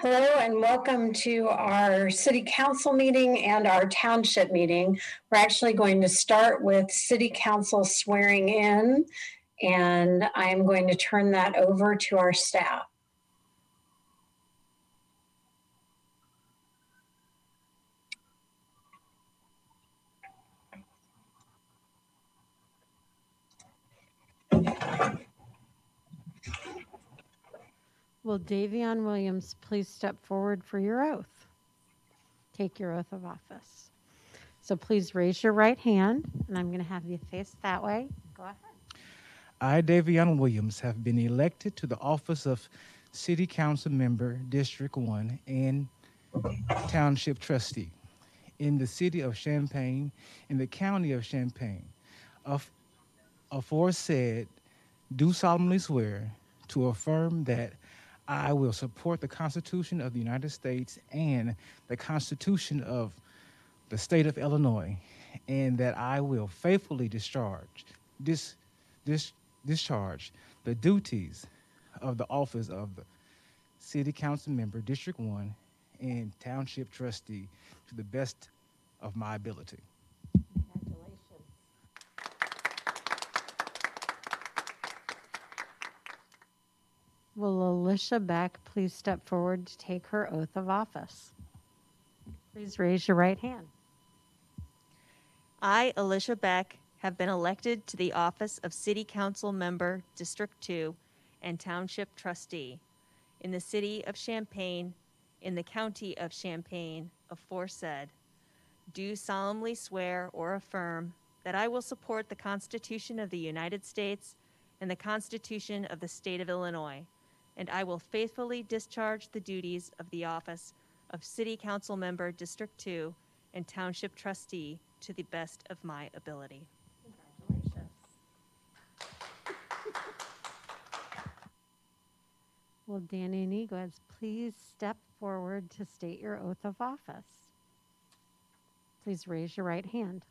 Hello and welcome to our City Council meeting and our Township meeting. We're actually going to start with City Council swearing in, and I'm going to turn that over to our staff. Will Davion Williams please step forward for your oath? Take your oath of office. So please raise your right hand, and I'm going to have you face that way. Go ahead. I, Davion Williams, have been elected to the office of City Council Member, District 1, and Township Trustee in the City of Champaign, in the County of Champaign, of aforesaid, do solemnly swear to affirm that I will support the Constitution of the United States and the Constitution of the State of Illinois, and that I will faithfully discharge the duties of the office of the City Council Member, District 1, and Township Trustee to the best of my ability. Will Alicia Beck please step forward to take her oath of office? Please raise your right hand. I, Alicia Beck, have been elected to the office of City Council Member, District 2, and Township Trustee in the City of Champaign, in the County of Champaign, aforesaid. Do solemnly swear or affirm that I will support the Constitution of the United States and the Constitution of the State of Illinois, and I will faithfully discharge the duties of the office of City Council Member, District 2, and Township Trustee to the best of my ability. Congratulations. Will Danny Iniguez please step forward to state your oath of office? Please raise your right hand.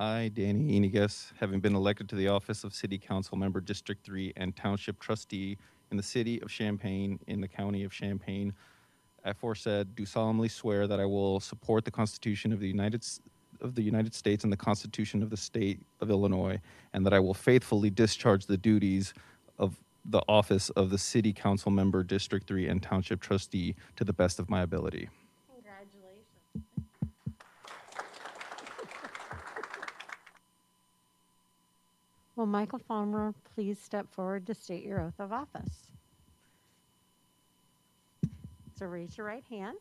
I, Danny Iniguez, having been elected to the office of City Council Member, District 3, and Township Trustee in the City of Champaign, in the County of Champaign, aforesaid, do solemnly swear that I will support the Constitution of the United States and the Constitution of the State of Illinois, and that I will faithfully discharge the duties of the office of the City Council Member, District 3, and Township Trustee to the best of my ability. Will Michael Fulmer please step forward to state your oath of office? So raise your right hand.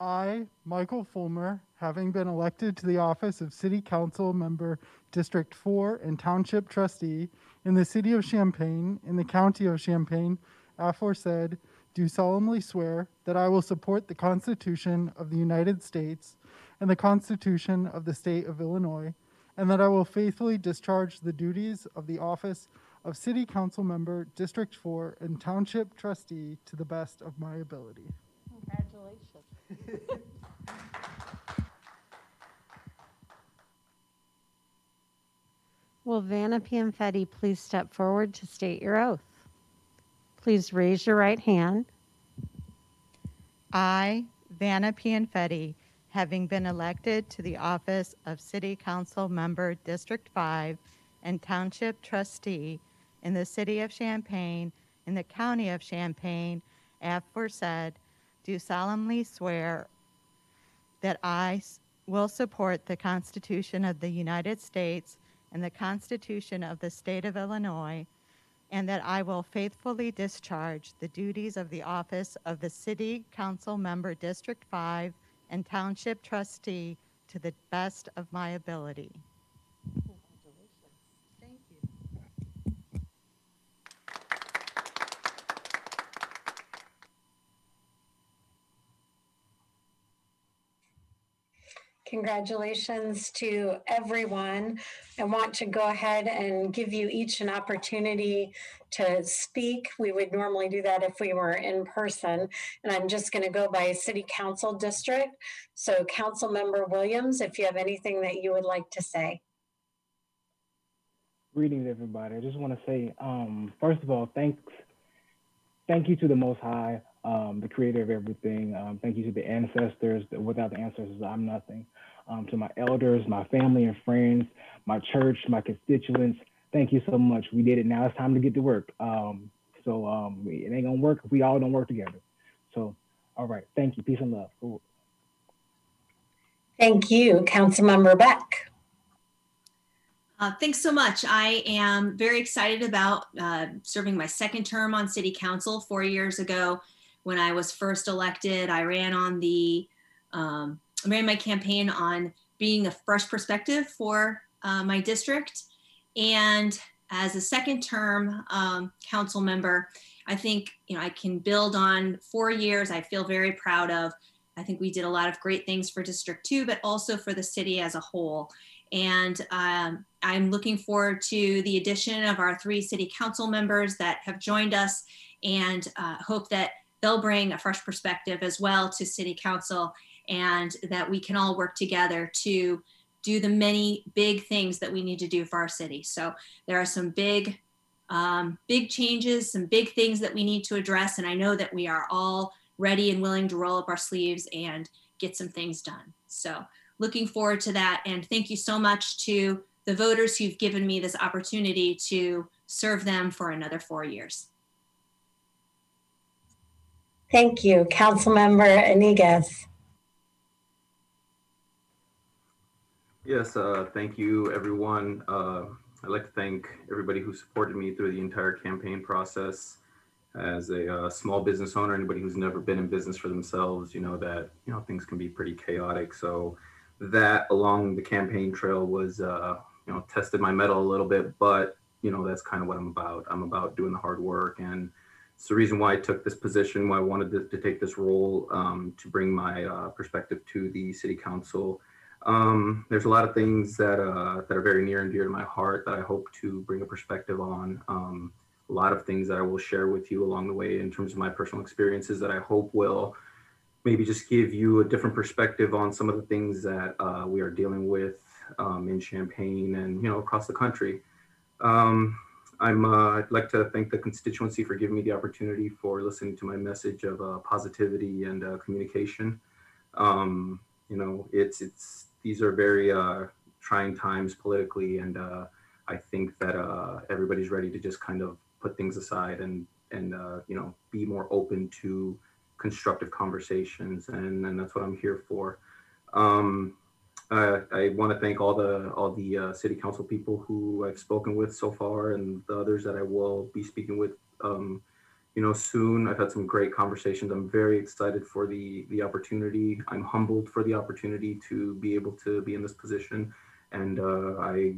I, Michael Fulmer, having been elected to the office of City Council Member, District 4, and Township Trustee in the City of Champaign, in the County of Champaign, aforesaid, do solemnly swear that I will support the Constitution of the United States and the Constitution of the State of Illinois, and that I will faithfully discharge the duties of the office of City Council Member, District 4, and Township Trustee to the best of my ability. Congratulations. Will Vanna Pianfetti please step forward to state your oath? Please raise your right hand. I, Vanna Pianfetti, having been elected to the office of City Council Member, District 5, and Township Trustee in the City of Champaign, in the County of Champaign, aforesaid, do solemnly swear that I will support the Constitution of the United States and the Constitution of the State of Illinois, and that I will faithfully discharge the duties of the office of the City Council Member, District 5, and Township Trustee to the best of my ability. Congratulations. Thank you. Congratulations to everyone. I want to go ahead and give you each an opportunity to speak. We would normally do that if we were in person. And I'm just going to go by City Council District. So Council Member Williams, if you have anything that you would like to say. Greetings, everybody. I just want to say, first of all, thanks Thank you to the Most High, the creator of everything. Thank you to the ancestors. Without the ancestors, I'm nothing. To my elders, my family and friends, my church, my constituents, thank you so much. We did it. Now it's time to get to work. It ain't gonna work if we all don't work together. So, all right, thank you. Peace and love. Cool. Thank you, Councilmember Beck. Thanks so much. I am very excited about serving my second term on City Council. 4 years ago, when I was first elected, I ran on the ran my campaign on being a fresh perspective for my district. And as a second term council member, I think I can build on 4 years. I feel very proud of. I think we did a lot of great things for District 2, but also for the city as a whole. And I'm looking forward to the addition of our 3 city council members that have joined us, and hope that they'll bring a fresh perspective as well to City Council, and that we can all work together to do the many big things that we need to do for our city. So there are some big, big changes, some big things that we need to address. And I know that we are all ready and willing to roll up our sleeves and get some things done. So looking forward to that. And thank you so much to the voters who've given me this opportunity to serve them for another 4 years. Thank you, Councilmember Iniguez. Yes, thank you, everyone. I'd like to thank everybody who supported me through the entire campaign process. As a small business owner, anybody who's never been in business for themselves, that things can be pretty chaotic. So that along the campaign trail was, tested my mettle a little bit, but that's kind of what I'm about. I'm about doing the hard work, and it's the reason why I took this position, why I wanted to take this role, to bring my perspective to the City Council. There's a lot of things that are very near and dear to my heart that I hope to bring a perspective on. A lot of things that I will share with you along the way in terms of my personal experiences that I hope will maybe just give you a different perspective on some of the things that we are dealing with in Champaign and across the country. I'd like to thank the constituency for giving me the opportunity, for listening to my message of positivity and communication. These are very trying times politically, and I think that everybody's ready to just kind of put things aside and be more open to constructive conversations, and that's what I'm here for. I want to thank all the City Council people who I've spoken with so far, and the others that I will be speaking with soon. I've had some great conversations. I'm very excited for the opportunity. I'm humbled for the opportunity to be able to be in this position. And I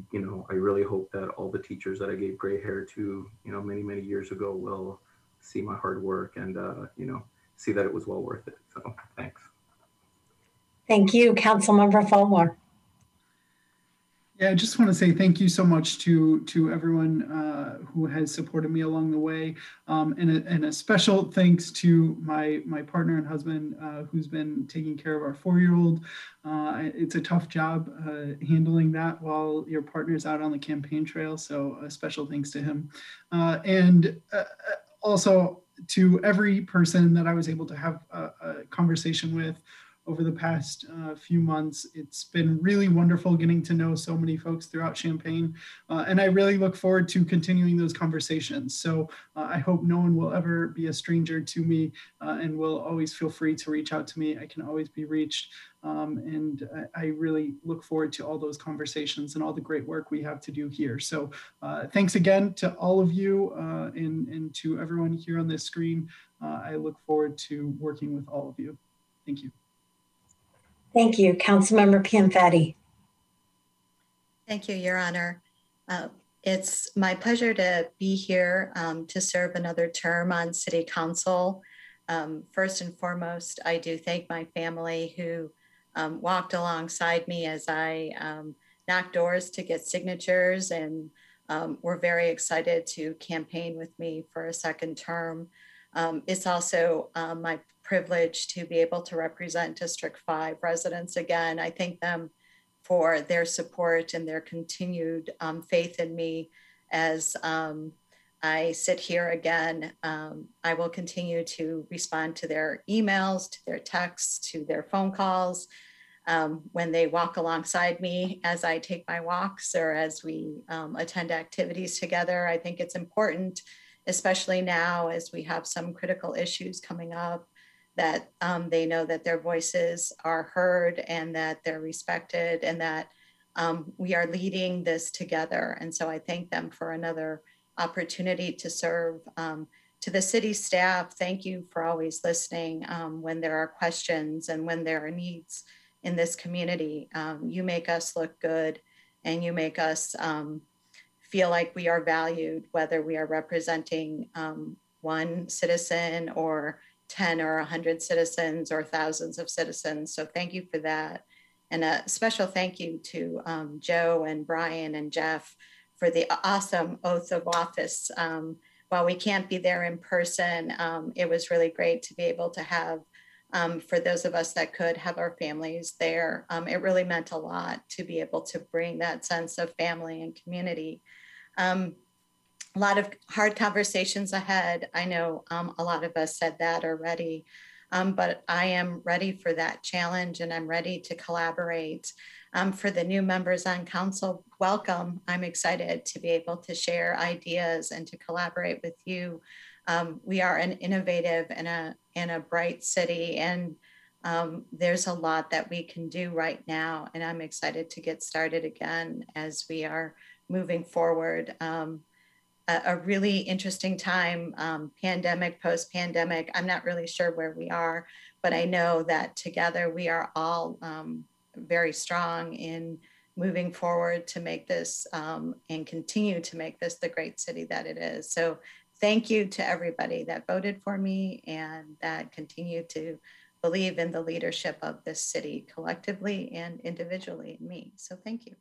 really hope that all the teachers that I gave gray hair to, many, many years ago will see my hard work and, see that it was well worth it. So thanks. Thank you, Councilmember Fulmer. Yeah, I just want to say thank you so much to everyone who has supported me along the way, and a special thanks to my partner and husband who's been taking care of our 4-year-old. It's a tough job handling that while your partner's out on the campaign trail, so a special thanks to him. And also to every person that I was able to have a conversation with over the past few months. It's been really wonderful getting to know so many folks throughout Champaign, and I really look forward to continuing those conversations. So I hope no one will ever be a stranger to me, and will always feel free to reach out to me. I can always be reached, and I really look forward to all those conversations and all the great work we have to do here. So thanks again to all of you, and to everyone here on this screen. I look forward to working with all of you. Thank you. Thank you, Councilmember Pianfetti. Thank you, Your Honor. It's my pleasure to be here to serve another term on City Council. First and foremost, I do thank my family who walked alongside me as I knocked doors to get signatures, and were very excited to campaign with me for a second term. It's also my privilege to be able to represent District 5 residents again. I thank them for their support and their continued faith in me as I sit here again. I will continue to respond to their emails, to their texts, to their phone calls, when they walk alongside me as I take my walks or as we attend activities together. I think it's important, especially now as we have some critical issues coming up, that they know that their voices are heard and that they're respected and that we are leading this together. And so I thank them for another opportunity to serve. To the city staff, thank you for always listening when there are questions and when there are needs in this community. You make us look good and you make us feel like we are valued, whether we are representing one citizen or 10 or 100 citizens or thousands of citizens. So thank you for that. And a special thank you to Joe and Brian and Jeff for the awesome oath of office. While we can't be there in person, it was really great to be able to have, for those of us that could, have our families there. It really meant a lot to be able to bring that sense of family and community. A lot of hard conversations ahead. I know a lot of us said that already, but I am ready for that challenge and I'm ready to collaborate. For the new members on council, welcome. I'm excited to be able to share ideas and to collaborate with you. We are an innovative and a bright city, and there's a lot that we can do right now, and I'm excited to get started again as we are moving forward. A really interesting time, pandemic, post-pandemic. I'm not really sure where we are, but I know that together we are all very strong in moving forward to make this and continue to make this the great city that it is. So thank you to everybody that voted for me and that continue to believe in the leadership of this city collectively and individually in me. So thank you.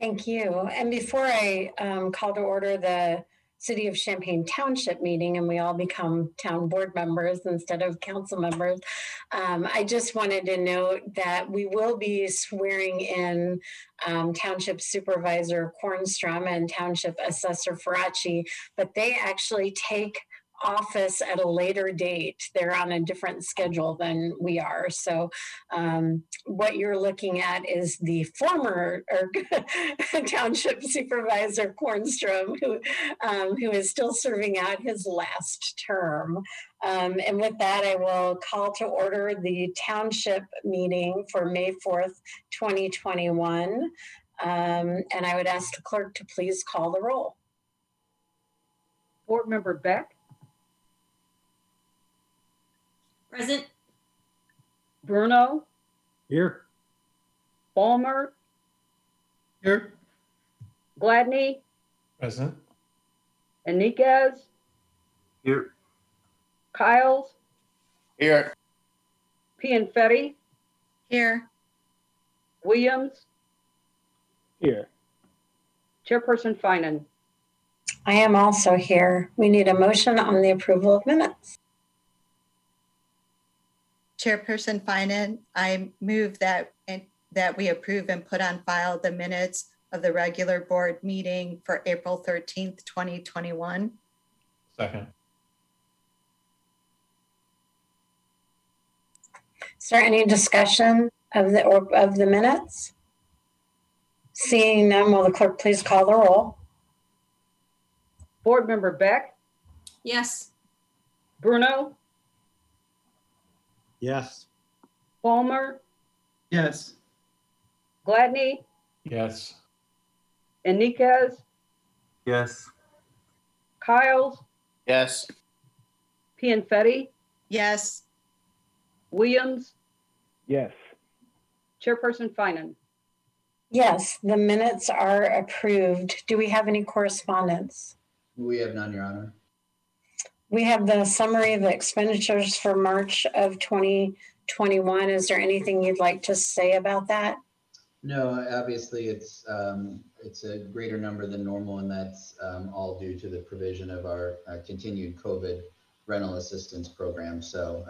Thank you. And before I call to order the City of Champaign Township meeting and we all become town board members instead of council members, I just wanted to note that we will be swearing in Township Supervisor Kornstrom and Township Assessor Farachi, but they actually take office at a later date. They're on a different schedule than we are. So what you're looking at is the former Township Supervisor Kornstrom, who is still serving out his last term. And with that, I will call to order the township meeting for May 4th, 2021. And I would ask the clerk to please call the roll. Board Member Beck. Present. Bruno. Here. Fulmer. Here. Gladney. Present. Iniguez. Here. Kyles. Here. Pianfetti. Here. Williams. Here. Chairperson Finan. I am also here. We need a motion on the approval of minutes. Chairperson Finan, I move that we approve and put on file the minutes of the regular board meeting for April 13th, 2021. Second. Is there any discussion of the minutes? Seeing none, will the clerk please call the roll? Board Member Beck? Yes. Bruno? Yes. Fulmer? Yes. Gladney? Yes. Iniguez? Yes. Kyles? Yes. Pianfetti? Yes. Williams? Yes. Chairperson Finan? Yes, the minutes are approved. Do we have any correspondence? We have none, Your Honor. We have the summary of the expenditures for March of 2021. Is there anything you'd like to say about that? No, obviously it's a greater number than normal, and that's all due to the provision of our continued COVID rental assistance program. So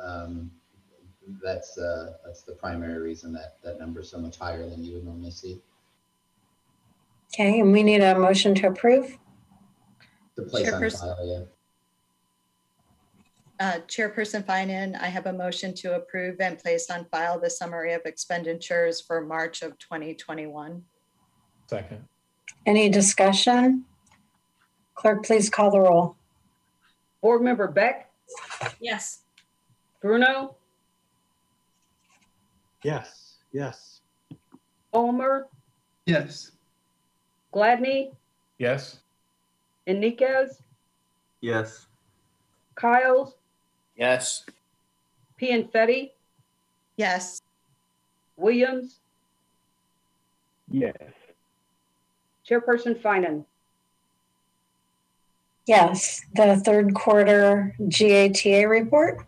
that's the primary reason that that number is so much higher than you would normally see. Okay, and we need a motion to approve. the place on file, yeah. Chairperson Finan, I have a motion to approve and place on file the summary of expenditures for March of 2021. Second. Any discussion? Clerk, please call the roll. Board Member Beck? Yes. Bruno? Yes. Yes. Fulmer? Yes. Gladney? Yes. Iniguez? Yes. Kyles? Yes. Pianfetti? Yes. Williams? Yes. Chairperson Finan? Yes. The third quarter GATA report?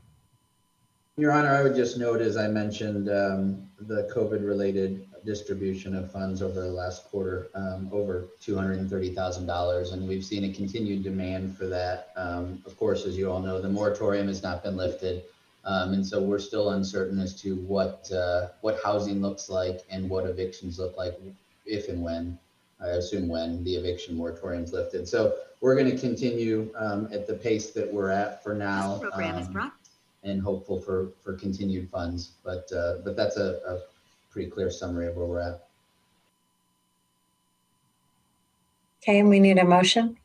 Your Honor, I would just note, as I mentioned, the COVID-related distribution of funds over the last quarter, over $230,000, and we've seen a continued demand for that. Of course, as you all know, the moratorium has not been lifted, and so we're still uncertain as to what housing looks like and what evictions look like, if and when, I assume when, the eviction moratorium is lifted. So we're going to continue at the pace that we're at for now. This program is brought and hopeful for continued funds, but that's a pretty clear summary of where we're at. Okay, and we need a motion.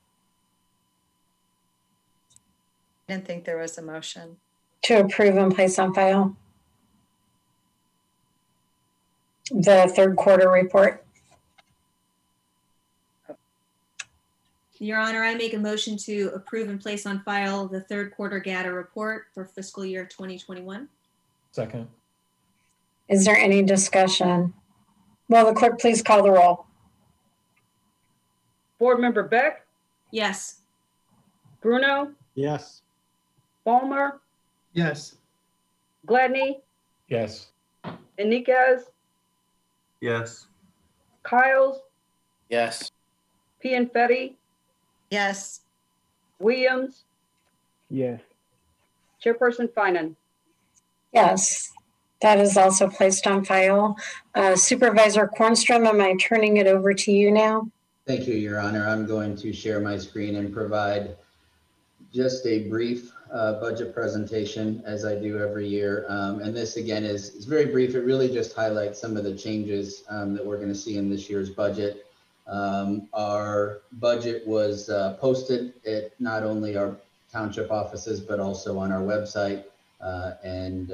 I didn't think there was a motion. To approve and place on file the third quarter report. Your Honor, I make a motion to approve and place on file the third quarter GATA report for fiscal year 2021. Second. Is there any discussion? Will the clerk please call the roll? Board Member Beck? Yes. Bruno? Yes. Fulmer? Yes. Gladney? Yes. Iniguez? Yes. Kyles? Yes. Pianfetti? Yes. Williams? Yes. Chairperson Finan? Yes. That is also placed on file. Supervisor Kornstrom, am I turning it over to you now? Thank you, Your Honor. I'm going to share my screen and provide just a brief budget presentation, as I do every year. And this, again, is very brief. It really just highlights some of the changes that we're going to see in this year's budget. Our budget was posted at not only our township offices, but also on our website. And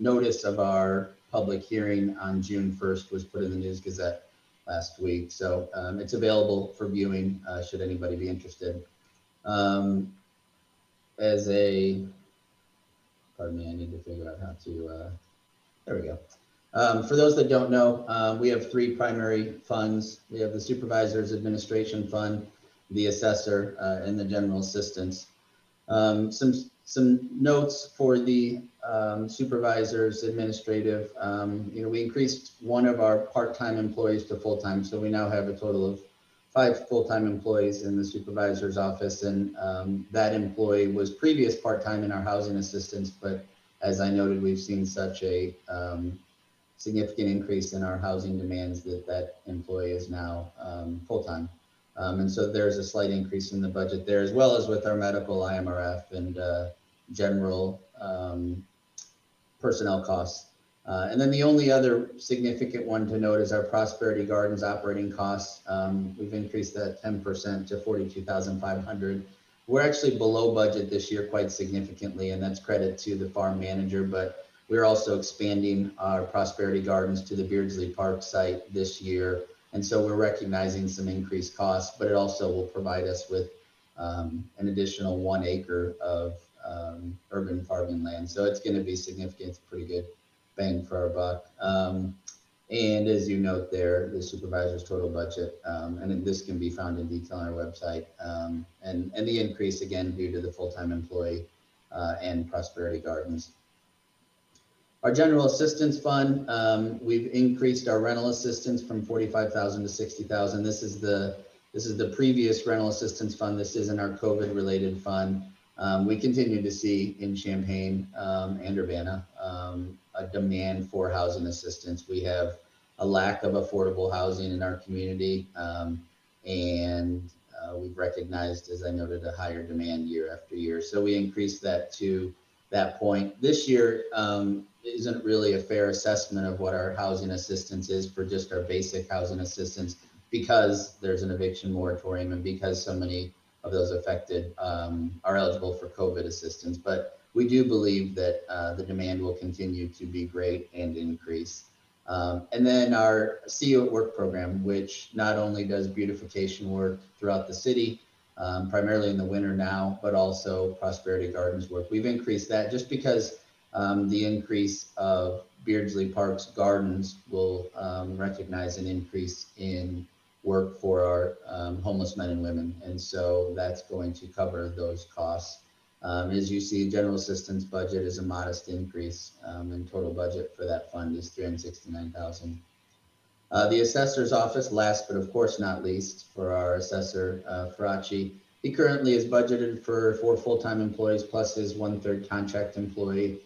notice of our public hearing on June 1st was put in the News Gazette last week. So it's available for viewing should anybody be interested. Pardon me, I need to figure out how to, there we go. For those that don't know, we have three primary funds. We have the Supervisor's Administration Fund, the Assessor, and the General Assistance. Some notes for the Supervisor's Administrative. We increased one of our part-time employees to full-time, so we now have a total of 5 full-time employees in the Supervisor's office, and that employee was previous part-time in our housing assistance, but as I noted, we've seen such a significant increase in our housing demands that that employee is now full-time. And so there's a slight increase in the budget there, as well as with our medical IMRF and general personnel costs. And then the only other significant one to note is our Prosperity Gardens operating costs. We've increased that 10% to $42,500. We're actually below budget this year quite significantly, and that's credit to the farm manager, but we're also expanding our Prosperity Gardens to the Beardsley Park site this year. And so we're recognizing some increased costs, but it also will provide us with an additional 1 acre of urban farming land. So it's going to be significant. It's a pretty good bang for our buck. And as you note there, the supervisor's total budget, and this can be found in detail on our website, and the increase again due to the full-time employee and Prosperity Gardens. Our general assistance fund, we've increased our rental assistance from $45,000 to $60,000. This is the previous rental assistance fund. This isn't our COVID-related fund. We continue to see in Champaign and Urbana a demand for housing assistance. We have a lack of affordable housing in our community, and We've recognized, as I noted, a higher demand year after year. So we increased that to that point. This year isn't really a fair assessment of what our housing assistance is for just our basic housing assistance, because there's an eviction moratorium and because so many of those affected are eligible for COVID assistance. But we do believe that the demand will continue to be great and increase. And then our See You at Work program, which not only does beautification work throughout the city, primarily in the winter now, but also Prosperity Gardens work. We've increased that just because the increase of Beardsley Park's gardens will recognize an increase in work for our homeless men and women. And so that's going to cover those costs. As you see, general assistance budget is a modest increase, and total budget for that fund is $369,000. The assessor's office, last but of course not least, for our assessor, Farachi, he currently is budgeted for 4 full-time employees plus his 1/3 contract employee.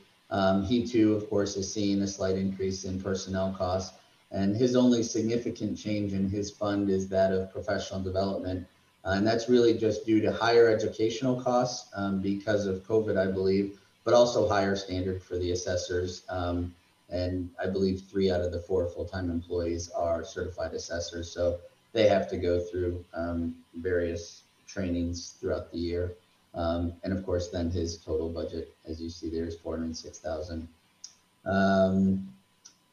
He too, of course, is seeing a slight increase in personnel costs, and his only significant change in his fund is that of professional development. And that's really just due to higher educational costs because of COVID, I believe, but also higher standard for the assessors. And I believe 3 out of the 4 full-time employees are certified assessors. So they have to go through various trainings throughout the year. And of course, then his total budget, as you see there, is $406,000.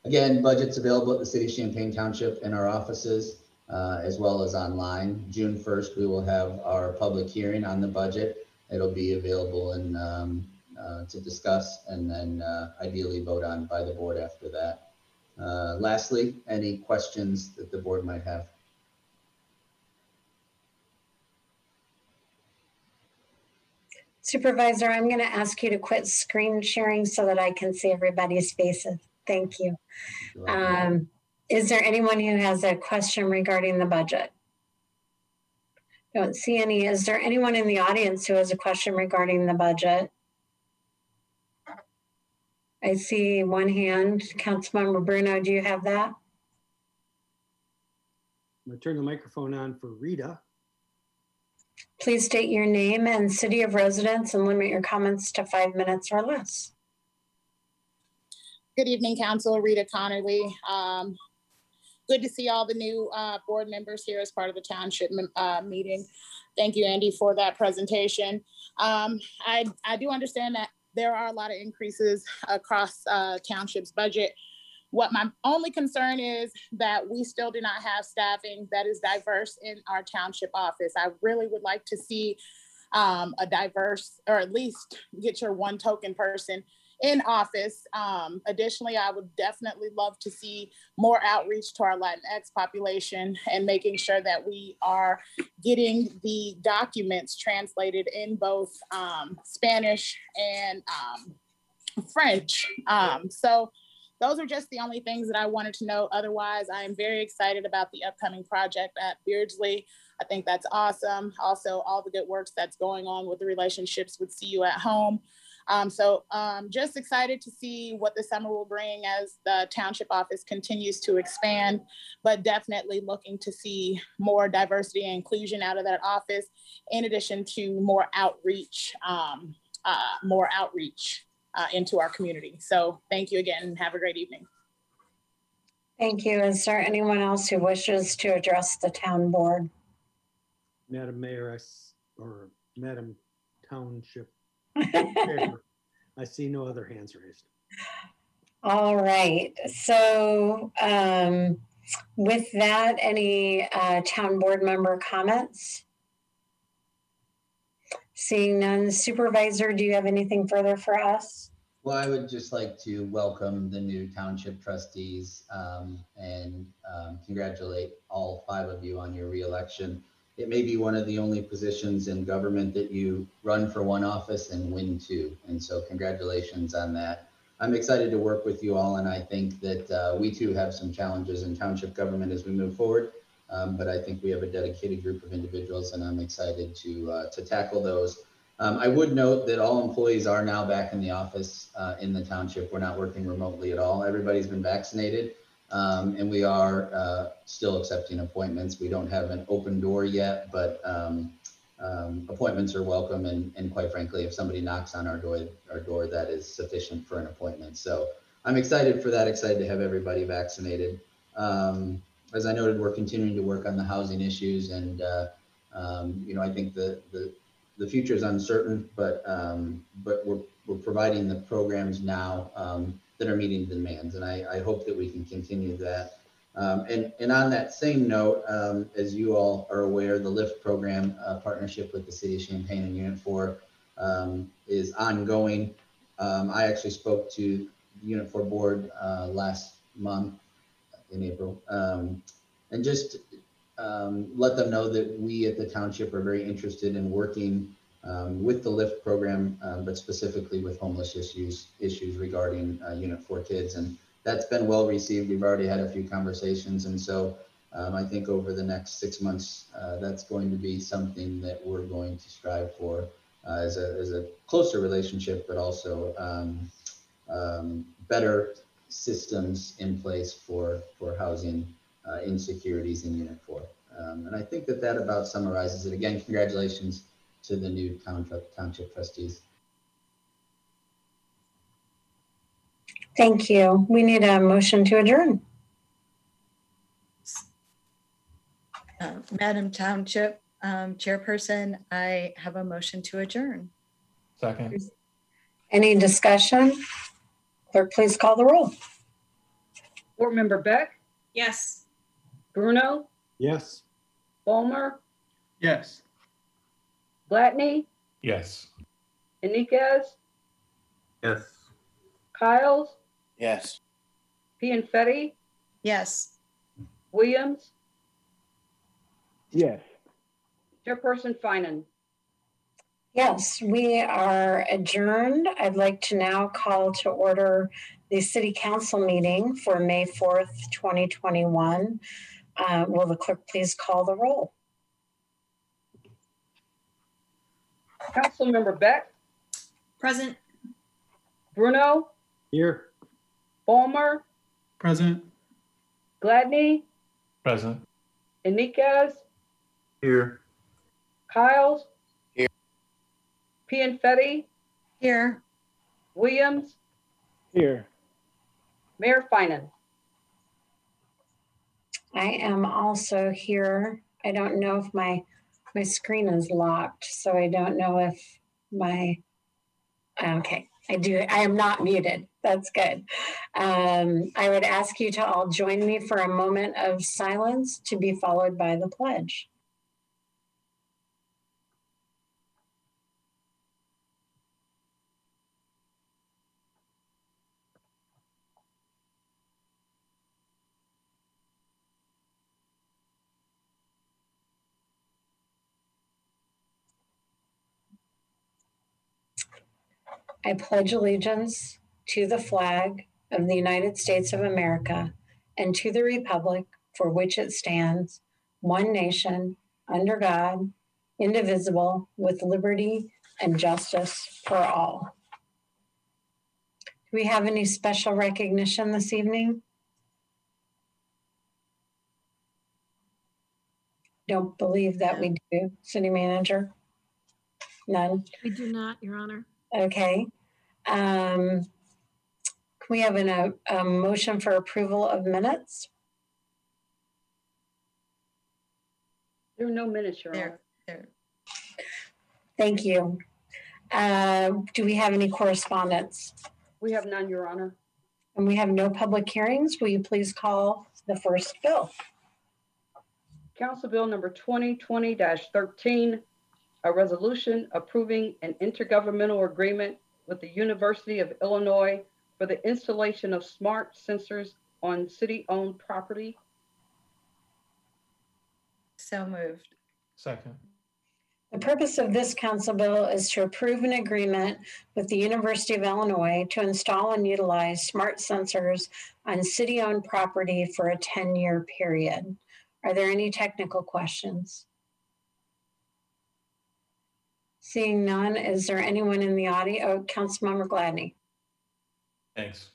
Again, budgets available at the City of Champaign Township in our offices, as well as online. June 1st, we will have our public hearing on the budget. It'll be available and to discuss, and then ideally vote on by the board after that. Lastly, any questions that the board might have? Supervisor, I'm going to ask you to quit screen sharing so that I can see everybody's faces. Thank you. Is there anyone who has a question regarding the budget? Don't see any. Is there anyone in the audience who has a question regarding the budget? I see one hand. Councilmember Bruno, do you have that? I'm gonna turn the microphone on for Rita. Please state your name and city of residence and limit your comments to 5 minutes or less. Good evening, Council. Rita Connolly. Good to see all the new board members here as part of the township meeting. Thank you, Andy, for that presentation. I do understand that there are a lot of increases across township's budget. What my only concern is that we still do not have staffing that is diverse in our township office. I really would like to see a diverse, or at least get your one token person in office. Additionally, I would definitely love to see more outreach to our Latinx population and making sure that we are getting the documents translated in both Spanish and French. So those are just the only things that I wanted to know. Otherwise, I am very excited about the upcoming project at Beardsley. I think that's awesome. Also, all the good works that's going on with the relationships with See You at Home. Just excited to see what the summer will bring as the township office continues to expand, but definitely looking to see more diversity and inclusion out of that office, in addition to more outreach, into our community. So thank you again, and have a great evening. Thank you. Is there anyone else who wishes to address the town board? Madam Mayor, or Madam Township, I see no other hands raised. All right. So with that, any town board member comments? Seeing none. Supervisor, do you have anything further for us? Well, I would just like to welcome the new township trustees and congratulate all 5 of you on your reelection. It may be one of the only positions in government that you run for one office and win 2. And so congratulations on that. I'm excited to work with you all. And I think that we too have some challenges in township government as we move forward. But I think we have a dedicated group of individuals, and I'm excited to tackle those. I would note that all employees are now back in the office in the township. We're not working remotely at all. Everybody's been vaccinated. And we are still accepting appointments. We don't have an open door yet, but appointments are welcome. And quite frankly, if somebody knocks on our door, that is sufficient for an appointment. So I'm excited for that, excited to have everybody vaccinated. As I noted, we're continuing to work on the housing issues. And, you know, I think the future is uncertain, but we're providing the programs now that are meeting the demands. And I hope that we can continue that. And on that same note, as you all are aware, the LIFT program partnership with the City of Champaign and Unit 4 is ongoing. I actually spoke to the Unit 4 board last month in April and just let them know that we at the township are very interested in working with the LIFT program, but specifically with homeless issues regarding Unit 4 kids. And that's been well received. We've already had a few conversations. And so I think over the next 6 months, that's going to be something that we're going to strive for as a closer relationship, but also better systems in place for housing insecurities in Unit 4. And I think that about summarizes it. Again, congratulations to the new township trustees. Thank you. We need a motion to adjourn. Madam Township Chairperson, I have a motion to adjourn. Second. Any discussion? Clerk, please call the roll. Board Member Beck? Yes. Bruno? Yes. Fulmer? Yes. Blatney? Yes. Iniguez? Yes. Kyles? Yes. Pianfetti? Yes. Williams? Yes. Chairperson Finan? Yes, we are adjourned. I'd like to now call to order the City Council meeting for May 4th, 2021. Will the clerk please call the roll? Councilmember Beck? Present. Bruno? Here. Fulmer? Present. Gladney? Present. Iniguez? Here. Kyles? Here. Pianfetti? Here. Williams? Here. Mayor Finan? I am also here. I don't know if my screen is locked, so I don't know if okay, I am not muted. That's good. I would ask you to all join me for a moment of silence to be followed by the pledge. I pledge allegiance to the flag of the United States of America and to the republic for which it stands, one nation, under God, indivisible, with liberty and justice for all. Do we have any special recognition this evening? Don't believe that we do. City Manager? None? We do not, Your Honor. Okay. Can we have a motion for approval of minutes? There are no minutes, Your Honor. There. Thank you. Do we have any correspondence? We have none, Your Honor. And we have no public hearings. Will you please call the first bill? Council Bill number 2020-13. A resolution approving an intergovernmental agreement with the University of Illinois for the installation of smart sensors on city-owned property. So moved. Second. The purpose of this council bill is to approve an agreement with the University of Illinois to install and utilize smart sensors on city-owned property for a 10-year period. Are there any technical questions? Seeing none, is there anyone in the audience? Oh, Councilmember Gladney. Thanks.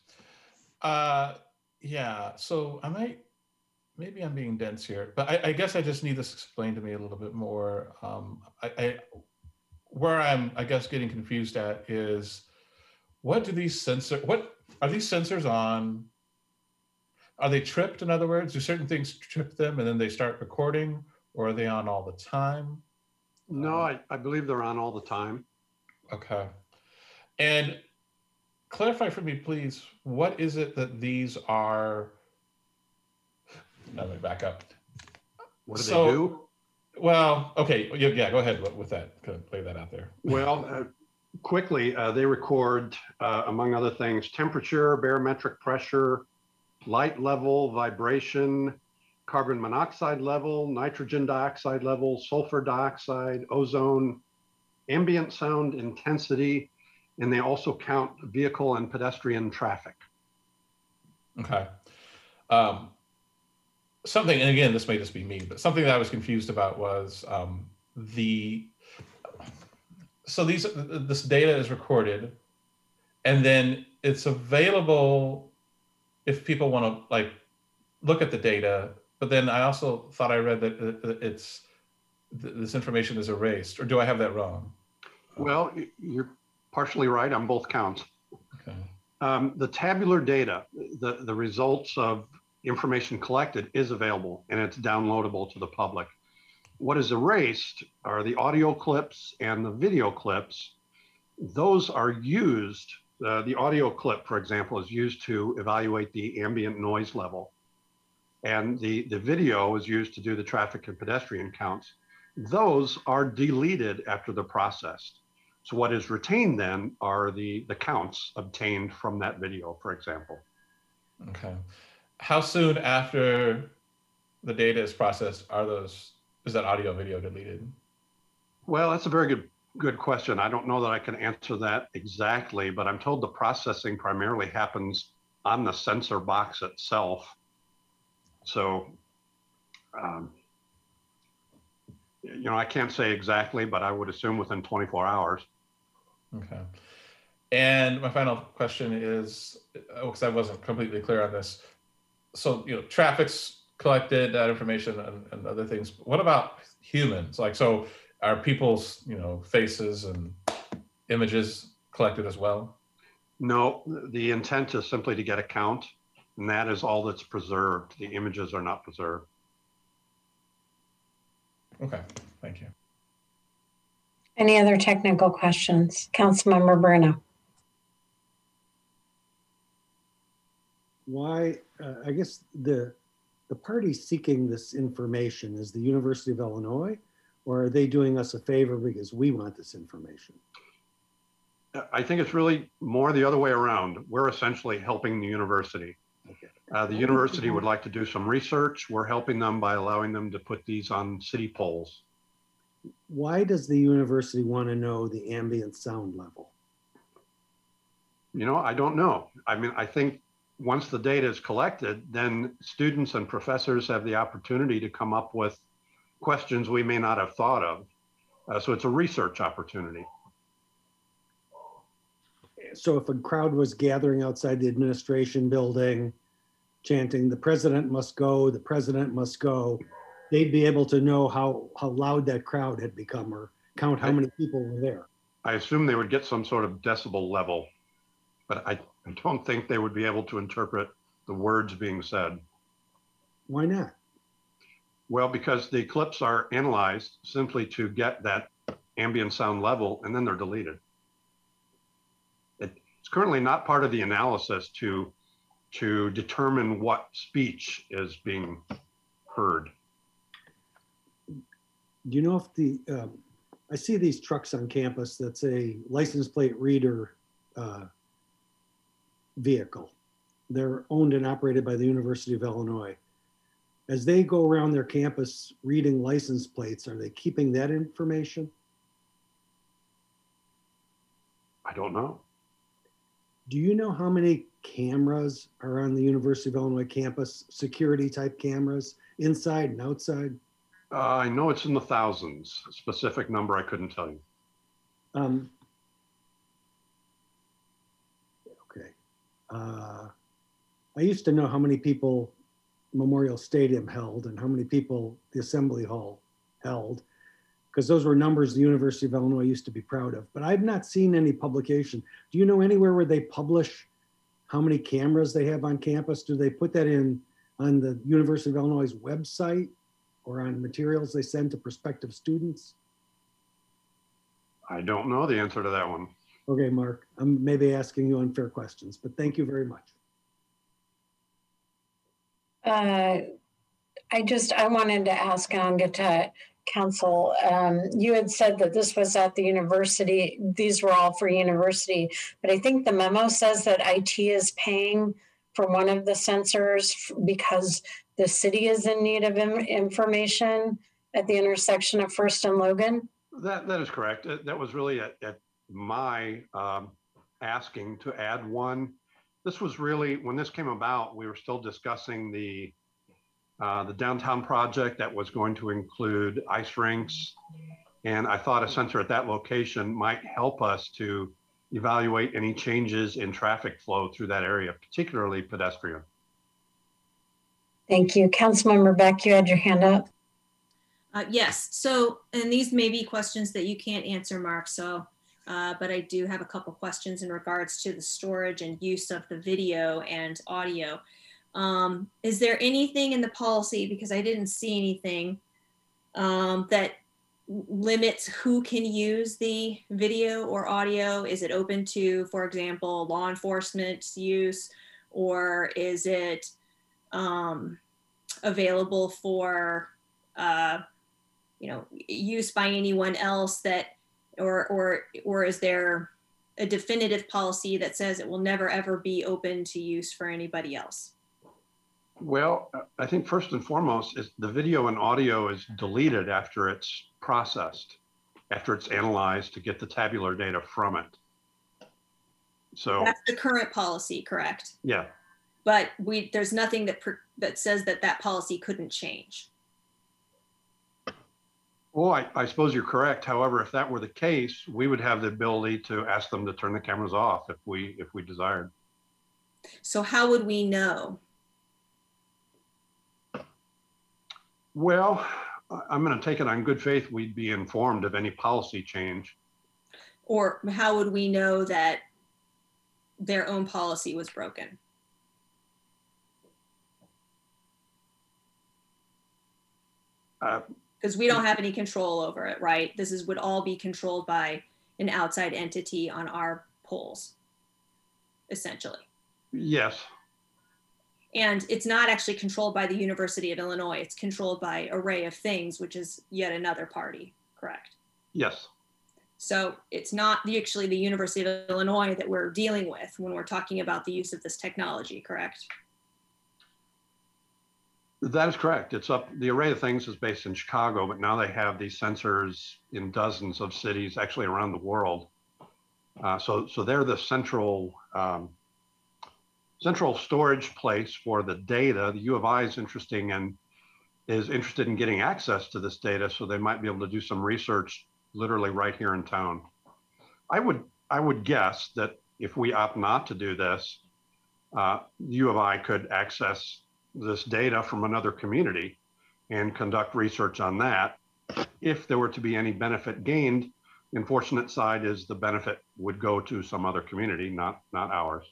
Yeah, so I might, maybe I'm being dense here, but I guess I just need this explained to me a little bit more. Where I'm, I guess, getting confused at is, what do these sensors, what are these sensors on? Are they tripped, in other words? Do certain things trip them and then they start recording, or are they on all the time? No, I believe they're on all the time. Okay. And clarify for me, please, what is it that these are? Let me back up. What do they do? Well, okay, yeah, go ahead with that. Play that out there. Well, quickly, they record, among other things, temperature, barometric pressure, light level, vibration, carbon monoxide level, nitrogen dioxide level, sulfur dioxide, ozone, ambient sound intensity, and they also count vehicle and pedestrian traffic. Okay. Something, and again, this may just be me, but something that I was confused about was this data is recorded, and then it's available if people want to like look at the data. But then I also thought I read that it's this information is erased, or do I have that wrong? Well, you're partially right on both counts. Okay. The tabular data, the results of information collected, is available and it's downloadable to the public. What is erased are the audio clips and the video clips. Those are used, the audio clip, for example, is used to evaluate the ambient noise level. And the video is used to do the traffic and pedestrian counts. Those are deleted after they're processed. So what is retained then are the counts obtained from that video, for example. Okay. How soon after the data is processed are is that audio video deleted? Well, that's a very good question. I don't know that I can answer that exactly, but I'm told the processing primarily happens on the sensor box itself. So, you know, I can't say exactly, but I would assume within 24 hours. Okay. And my final question is, because I wasn't completely clear on this, so, you know, traffic's collected, that information and other things. What about humans? Like, so are people's, you know, faces and images collected as well? No, the intent is simply to get a count, and that is all that's preserved. The images are not preserved. Okay, thank you. Any other technical questions? Councilmember Bruno. Why, I guess the party seeking this information is the University of Illinois, or are they doing us a favor because we want this information? I think it's really more the other way around. We're essentially helping the university. Okay. The university would like to do some research. We're helping them by allowing them to put these on city polls. Why does the university want to know the ambient sound level? You know, I don't know. I mean, I think once the data is collected, then students and professors have the opportunity to come up with questions we may not have thought of. So it's a research opportunity. So if a crowd was gathering outside the administration building, chanting, the president must go, they'd be able to know how loud that crowd had become, or count how many people were there. I assume they would get some sort of decibel level, but I don't think they would be able to interpret the words being said. Why not? Well, because the clips are analyzed simply to get that ambient sound level, and then they're deleted. It's currently not part of the analysis to determine what speech is being heard. Do you know if I see these trucks on campus that's a license plate reader vehicle. They're owned and operated by the University of Illinois. As they go around their campus reading license plates, are they keeping that information? I don't know. Do you know how many cameras are on the University of Illinois campus, security type cameras, inside and outside? I know it's in the thousands. A specific number I couldn't tell you. I used to know how many people Memorial Stadium held and how many people the Assembly Hall held, because those were numbers the University of Illinois used to be proud of. But I've not seen any publication. Do you know anywhere where they publish how many cameras they have on campus? Do they put that in on the University of Illinois website or on materials they send to prospective students? I don't know the answer to that one. Okay, Mark, I'm maybe asking you unfair questions, but thank you very much. I wanted to ask, and I'll get to council. You had said that this was at the university, these were all for university, but I think the memo says that IT is paying for one of the sensors because the city is in need of information at the intersection of First and Logan. That is correct. That was really at my asking to add one. This was really, when this came about, we were still discussing the downtown project that was going to include ice rinks. And I thought a sensor at that location might help us to evaluate any changes in traffic flow through that area, particularly pedestrian. Thank you. Councilmember Beck, you had your hand up. Yes, so, and these may be questions that you can't answer, Mark, so, but I do have a couple questions in regards to the storage and use of the video and audio. Is there anything in the policy, because I didn't see anything, that limits who can use the video or audio? Is it open to, for example, law enforcement's use, or is it available for use by anyone else that, or is there a definitive policy that says it will never ever be open to use for anybody else? Well, I think first and foremost is the video and audio is deleted after it's processed, after it's analyzed to get the tabular data from it. So that's the current policy, correct? Yeah. But there's nothing that says that policy couldn't change. Well, I suppose you're correct. However, if that were the case, we would have the ability to ask them to turn the cameras off if we desired. So how would we know? Well, I'm going to take it on good faith we'd be informed of any policy change. Or how would we know that their own policy was broken? Because we don't have any control over it, right? This would all be controlled by an outside entity on our polls, essentially. Yes. And it's not actually controlled by the University of Illinois. It's controlled by Array of Things, which is yet another party, correct? Yes. So it's not actually the University of Illinois that we're dealing with when we're talking about the use of this technology, correct? That is correct. It's up, the Array of Things is based in Chicago, but now they have these sensors in dozens of cities, actually around the world. So they're the central storage place for the data. The U of I is interesting and is interested in getting access to this data, so they might be able to do some research literally right here in town. I would guess that if we opt not to do this, U of I could access this data from another community and conduct research on that. If there were to be any benefit gained, the unfortunate side is the benefit would go to some other community, not ours.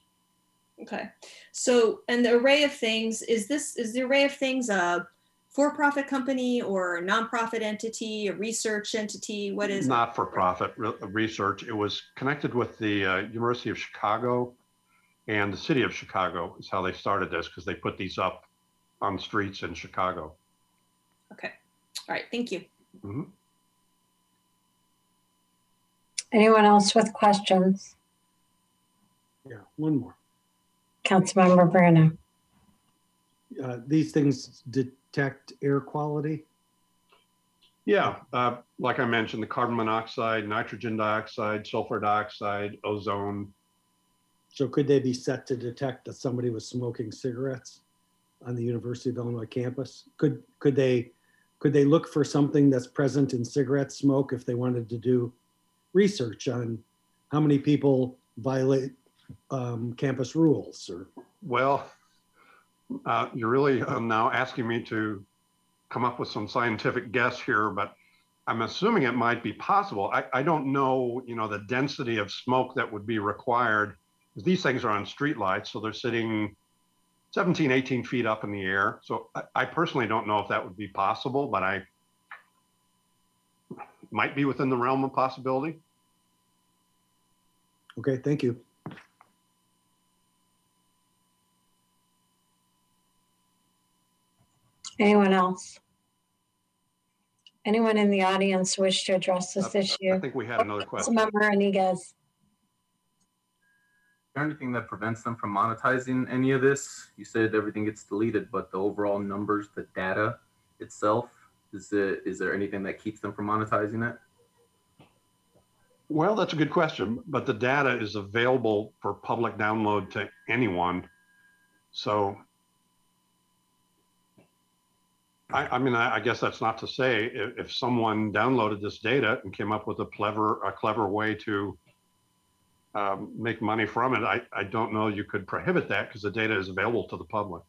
Okay, so, and the Array of Things, is the Array of Things a for-profit company or a nonprofit entity, a research entity? What is not for profit research? It was connected with the University of Chicago and the city of Chicago is how they started this, because they put these up on streets in Chicago. Okay, all right, thank you. Mm-hmm. Anyone else with questions? Yeah, one more. Councilmember Branagh. These things detect air quality? Yeah, like I mentioned, the carbon monoxide, nitrogen dioxide, sulfur dioxide, ozone. So could they be set to detect that somebody was smoking cigarettes on the University of Illinois campus? Could they look for something that's present in cigarette smoke if they wanted to do research on how many people violate campus rules? Or well, You're really now asking me to come up with some scientific guess here, but I'm assuming it might be possible. I don't know, you know, the density of smoke that would be required. These things are on streetlights, so they're sitting 17, 18 feet up in the air. So I personally don't know if that would be possible, but I might be within the realm of possibility. Okay, thank you. Anyone else? Anyone in the audience wish to address this issue? I think we had another question. Councilmember Iniguez. Is there anything that prevents them from monetizing any of this? You said everything gets deleted, but the overall numbers, the data itself, is there anything that keeps them from monetizing it? Well, that's a good question, but the data is available for public download to anyone. So, I mean, I guess that's not to say if someone downloaded this data and came up with a clever way to make money from it, I don't know you could prohibit that because the data is available to the public.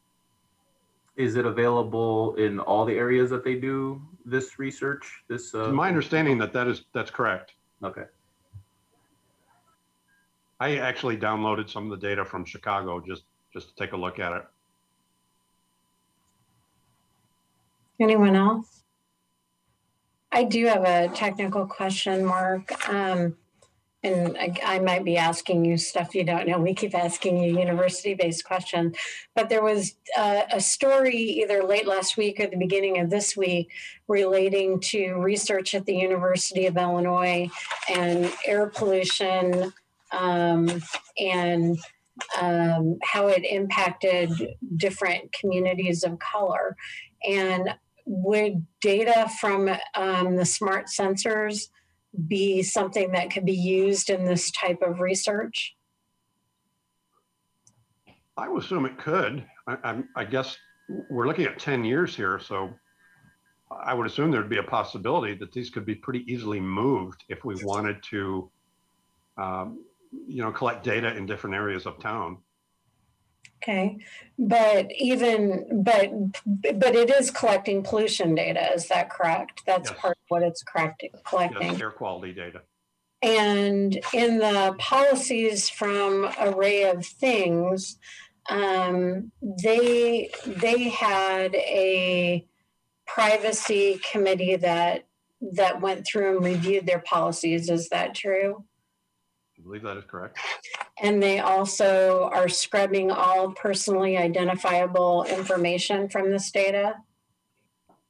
Is it available in all the areas that they do this research? This my understanding that's correct. Okay. I actually downloaded some of the data from Chicago just to take a look at it. Anyone else? I do have a technical question, Mark, and I might be asking you stuff you don't know. We keep asking you university-based questions, but there was a story either late last week or the beginning of this week relating to research at the University of Illinois and air pollution and how it impacted different communities of color. And would data from the smart sensors be something that could be used in this type of research? I would assume it could. I guess we're looking at 10 years here, so I would assume there'd be a possibility that these could be pretty easily moved if we wanted to, you know, collect data in different areas of town. Okay, but it is collecting pollution data. Is that correct? That's yes. Part of what it's collecting. Yes, air quality data. And in the policies from Array of Things, they had a privacy committee that went through and reviewed their policies. Is that true? I believe that is correct. And they also are scrubbing all personally identifiable information from this data?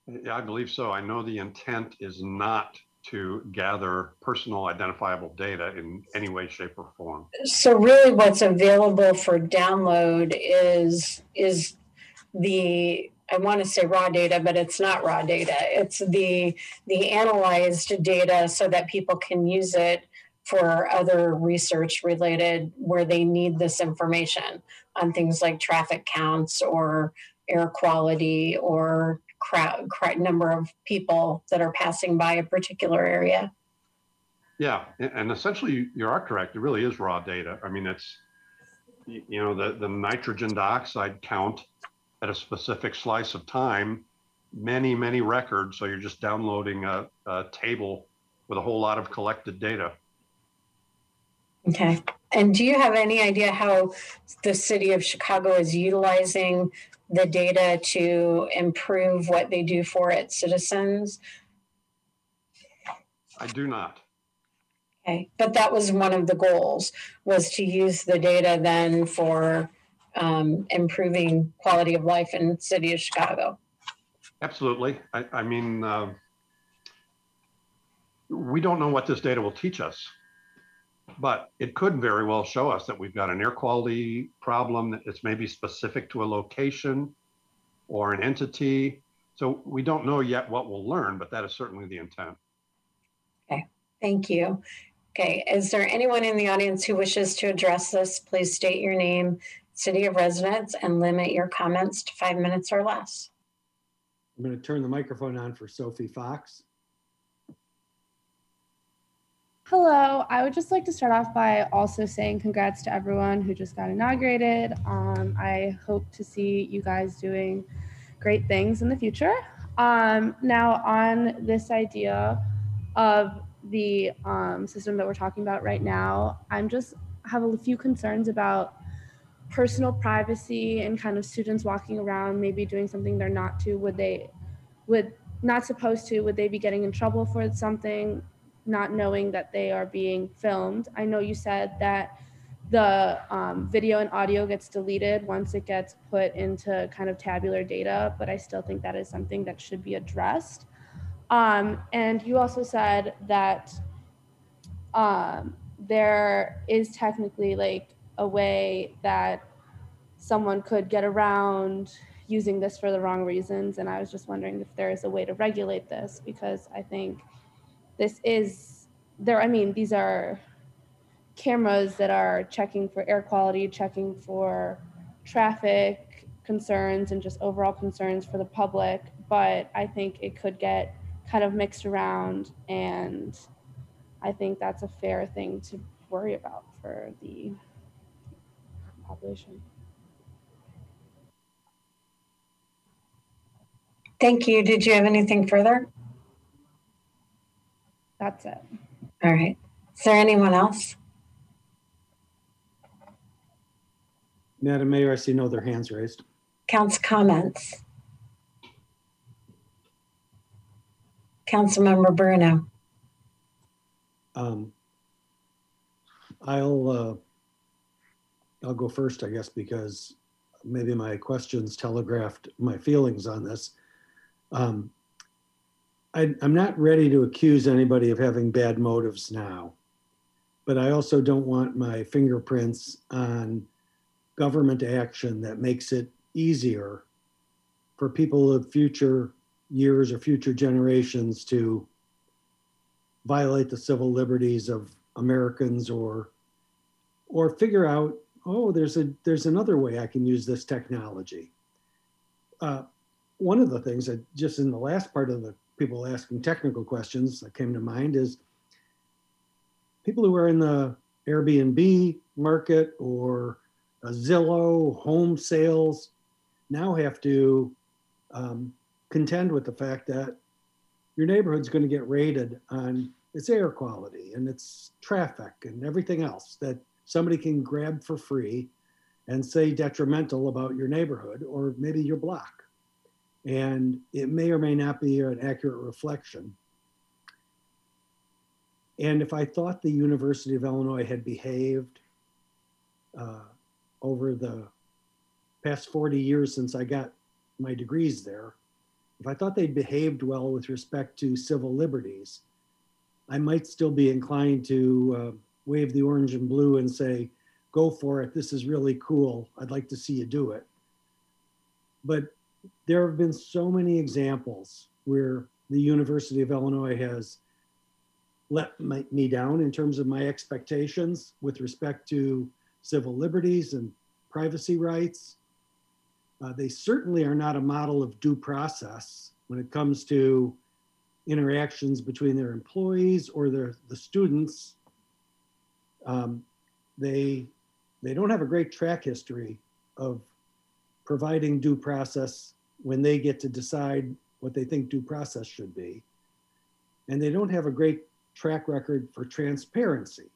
Yeah, I believe so. I know the intent is not to gather personal identifiable data in any way, shape, or form. So really what's available for download is the, I want to say raw data, but it's not raw data. It's the analyzed data so that people can use it for other research related where they need this information on things like traffic counts or air quality or crowd number of people that are passing by a particular area. Yeah, and essentially you are correct. It really is raw data. I mean, it's, you know, the nitrogen dioxide count at a specific slice of time, many, many records. So you're just downloading a table with a whole lot of collected data. Okay. And do you have any idea how the city of Chicago is utilizing the data to improve what they do for its citizens? I do not. Okay. But that was one of the goals, was to use the data then for improving quality of life in the city of Chicago. Absolutely. I mean, we don't know what this data will teach us. But it could very well show us that we've got an air quality problem that it's maybe specific to a location or an entity. So we don't know yet what we'll learn, but that is certainly the intent. Okay, thank you. Okay, is there anyone in the audience who wishes to address this? Please state your name, city of residence, and limit your comments to 5 minutes or less. I'm going to turn the microphone on for Sophie Fox. Hello, I would just like to start off by also saying congrats to everyone who just got inaugurated. I hope to see you guys doing great things in the future. Now on this idea of the system that we're talking about right now, I'm just have a few concerns about personal privacy and kind of students walking around, maybe doing something they're not to, would they be getting in trouble for something, not knowing that they are being filmed? I know you said that the video and audio gets deleted once it gets put into kind of tabular data, but I still think that is something that should be addressed. And you also said that there is technically like a way that someone could get around using this for the wrong reasons. And I was just wondering if there is a way to regulate this, because I think this is there. I mean, these are cameras that are checking for air quality, checking for traffic concerns, and just overall concerns for the public. But I think it could get kind of mixed around, and I think that's a fair thing to worry about for the population. Thank you. Did you have anything further? That's it. All right. Is there anyone else? Madam Mayor, I see no other hands raised. Council comments. Councilmember Bruno. I'll go first, I guess, because maybe my questions telegraphed my feelings on this. I'm not ready to accuse anybody of having bad motives now, but I also don't want my fingerprints on government action that makes it easier for people of future years or future generations to violate the civil liberties of Americans, or figure out, oh, there's another way I can use this technology. One of the things that just in the last part of the people asking technical questions that came to mind is people who are in the Airbnb market or a Zillow home sales now have to contend with the fact that your neighborhood's going to get rated on its air quality and its traffic and everything else that somebody can grab for free and say detrimental about your neighborhood or maybe your block. And it may or may not be an accurate reflection. And if I thought the University of Illinois had behaved over the past 40 years since I got my degrees there, if I thought they'd behaved well with respect to civil liberties, I might still be inclined to wave the orange and blue and say, go for it, this is really cool, I'd like to see you do it. But there have been so many examples where the University of Illinois has let me down in terms of my expectations with respect to civil liberties and privacy rights. They certainly are not a model of due process when it comes to interactions between their employees or the students. They don't have a great track history of providing due process when they get to decide what they think due process should be. And they don't have a great track record for transparency.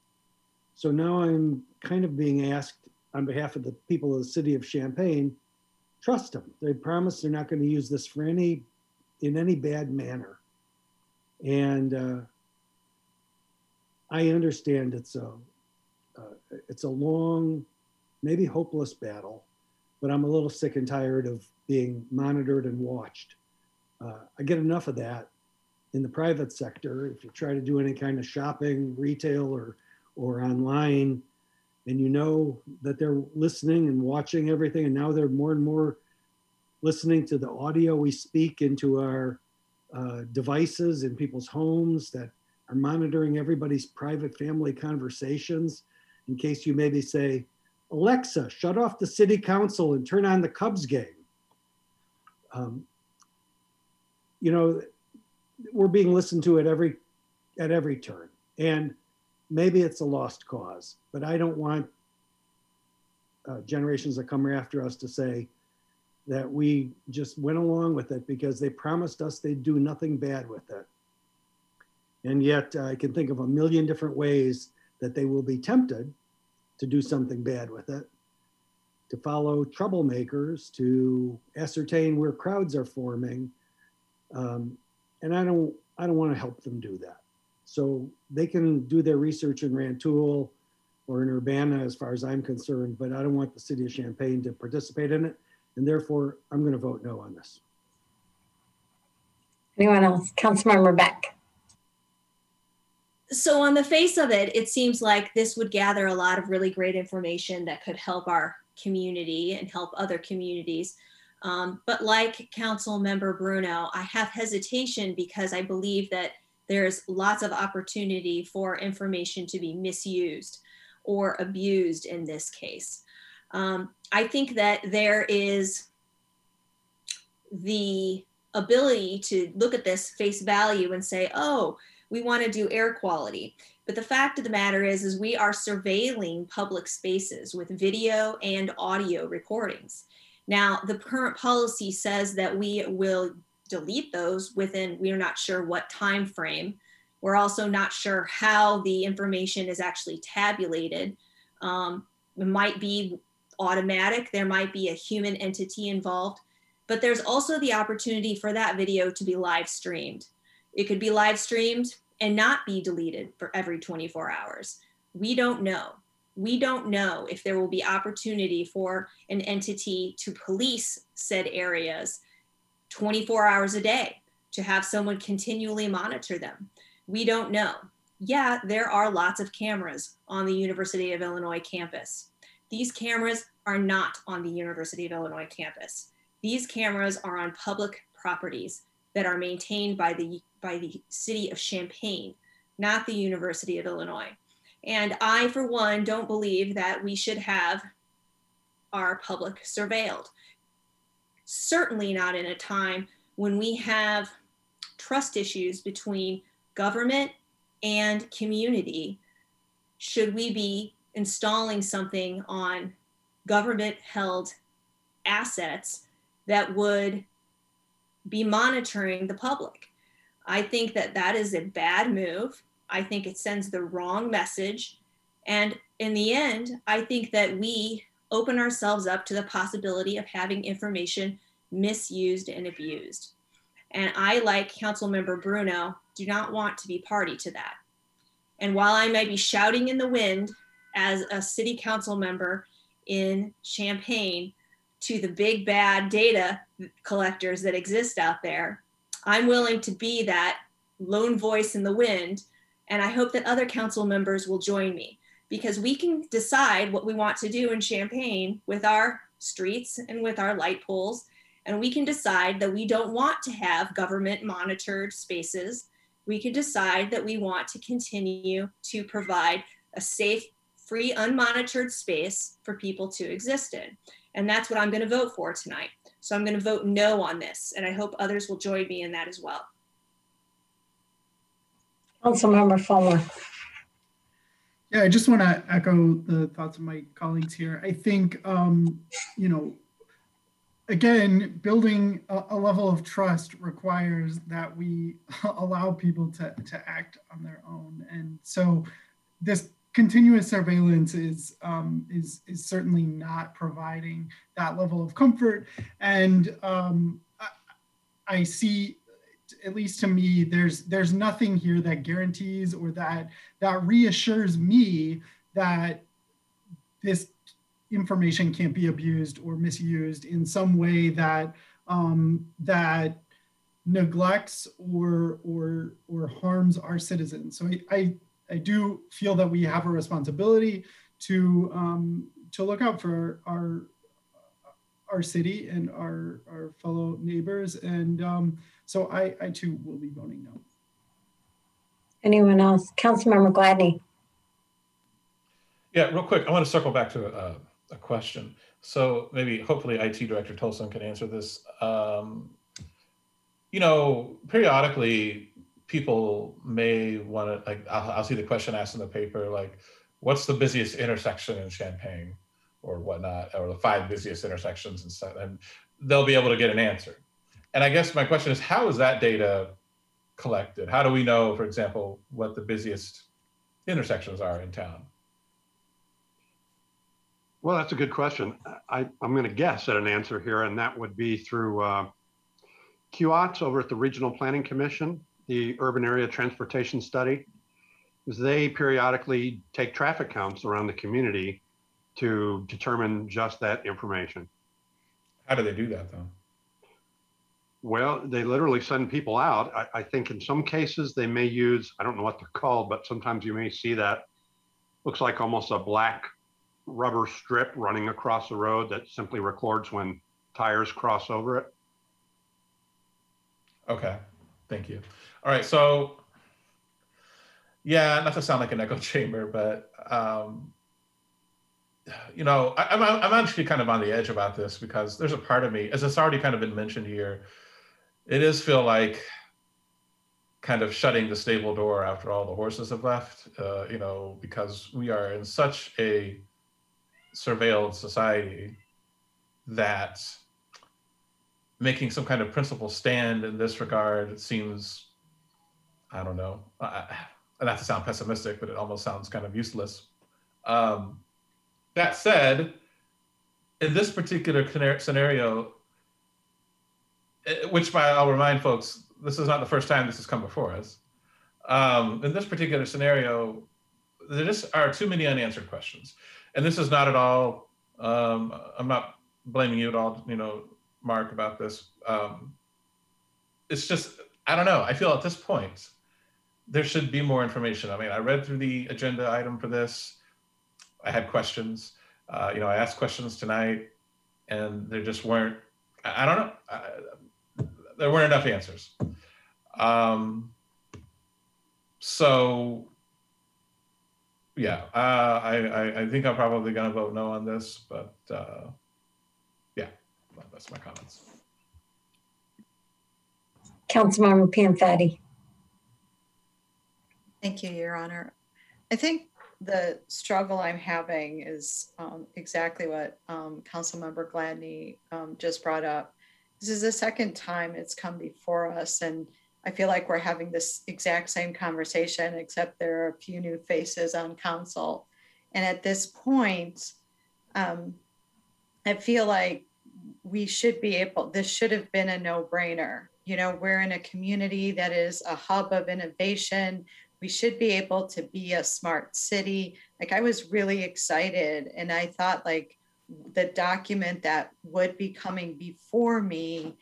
So now I'm kind of being asked on behalf of the people of the city of Champaign, trust them. They promise they're not going to use this for in any bad manner. And I understand it's a long, maybe hopeless battle, but I'm a little sick and tired of being monitored and watched. I get enough of that in the private sector. If you try to do any kind of shopping, retail, or online, and you know that they're listening and watching everything, and now they're more and more listening to the audio we speak into our devices in people's homes that are monitoring everybody's private family conversations, in case you maybe say, Alexa, shut off the city council and turn on the Cubs game. We're being listened to at every turn. And maybe it's a lost cause, but I don't want generations that come after us to say that we just went along with it because they promised us they'd do nothing bad with it. And yet I can think of a million different ways that they will be tempted to do something bad with it, to follow troublemakers, to ascertain where crowds are forming. And I don't want to help them do that. So they can do their research in Rantoul or in Urbana, as far as I'm concerned, but I don't want the city of Champaign to participate in it. And therefore, I'm going to vote no on this. Anyone else? Councilmember Beck. So on the face of it, it seems like this would gather a lot of really great information that could help our community and help other communities. But like Council Member Bruno, I have hesitation because I believe that there's lots of opportunity for information to be misused or abused in this case. I think that there is the ability to look at this face value and say, oh, we want to do air quality. But the fact of the matter is we are surveilling public spaces with video and audio recordings. Now, the current policy says that we will delete those within, we are not sure what time frame. We're also not sure how the information is actually tabulated. It might be automatic, there might be a human entity involved, but there's also the opportunity for that video to be live streamed. It could be live streamed and not be deleted for every 24 hours. We don't know. We don't know if there will be opportunity for an entity to police said areas 24 hours a day, to have someone continually monitor them. We don't know. Yeah, there are lots of cameras on the University of Illinois campus. These cameras are not on the University of Illinois campus. These cameras are on public properties that are maintained by the city of Champaign, not the University of Illinois. And I, for one, don't believe that we should have our public surveilled. Certainly not in a time when we have trust issues between government and community. Should we be installing something on government-held assets that would be monitoring the public? I think that that is a bad move. I think it sends the wrong message. And in the end, I think that we open ourselves up to the possibility of having information misused and abused. And I, like Councilmember Bruno, do not want to be party to that. And while I may be shouting in the wind as a city council member in Champaign to the big bad data collectors that exist out there, I'm willing to be that lone voice in the wind, and I hope that other council members will join me, because we can decide what we want to do in Champaign with our streets and with our light poles, and we can decide that we don't want to have government monitored spaces. We can decide that we want to continue to provide a safe, free, unmonitored space for people to exist in. And that's what I'm going to vote for tonight. So I'm going to vote no on this, and I hope others will join me in that as well. Councilmember Fulmer. Yeah, I just want to echo the thoughts of my colleagues here. I think, you know, again, building a level of trust requires that we allow people to act on their own. And so this continuous surveillance is certainly not providing that level of comfort. And I see, at least to me, there's nothing here that guarantees or that reassures me that this information can't be abused or misused in some way that that neglects or harms our citizens. So I do feel that we have a responsibility to look out for our city and our fellow neighbors, and so I too will be voting no. Anyone else? Councilmember Gladney. Yeah, real quick, I want to circle back to a question. So maybe, hopefully, IT Director Tolson can answer this. You know, periodically, people may want to, like, I'll see the question asked in the paper, like, what's the busiest intersection in Champaign or whatnot, or the 5 busiest intersections and stuff, and they'll be able to get an answer. And I guess my question is, how is that data collected? How do we know, for example, what the busiest intersections are in town? Well, that's a good question. I'm going to guess at an answer here, and that would be through QOTS over at the Regional Planning Commission, the Urban Area Transportation Study. They periodically take traffic counts around the community to determine just that information. How do they do that, though? Well, they literally send people out. I think in some cases they may use, I don't know what they're called, but sometimes you may see that. Looks like almost a black rubber strip running across the road that simply records when tires cross over it. Okay, thank you. All right, so yeah, not to sound like an echo chamber, but you know, I'm actually kind of on the edge about this because there's a part of me, as it's already kind of been mentioned here, it is feel like kind of shutting the stable door after all the horses have left, you know, because we are in such a surveilled society that making some kind of principled stand in this regard, it seems, I don't know, not to sound pessimistic, but it almost sounds kind of useless. That said, in this particular scenario, which I'll remind folks, this is not the first time this has come before us. In this particular scenario, there just are too many unanswered questions. And this is not at all, I'm not blaming you at all, you know, Mark, about this. It's just, I don't know. I feel at this point, there should be more information. I mean, I read through the agenda item for this. I had questions, you know, I asked questions tonight and there just weren't, I don't know. There weren't enough answers. So yeah, I think I'm probably gonna vote no on this, but yeah, that's my comments. Councilmember Pianfetti. Thank you, Your Honor. I think the struggle I'm having is exactly what Councilmember Gladney just brought up. This is the second time it's come before us, and I feel like we're having this exact same conversation, except there are a few new faces on council. And at this point, I feel like we should be able, this should have been a no-brainer. You know, we're in a community that is a hub of innovation. We should be able to be a smart city. Like, I was really excited, and I thought like the document that would be coming before me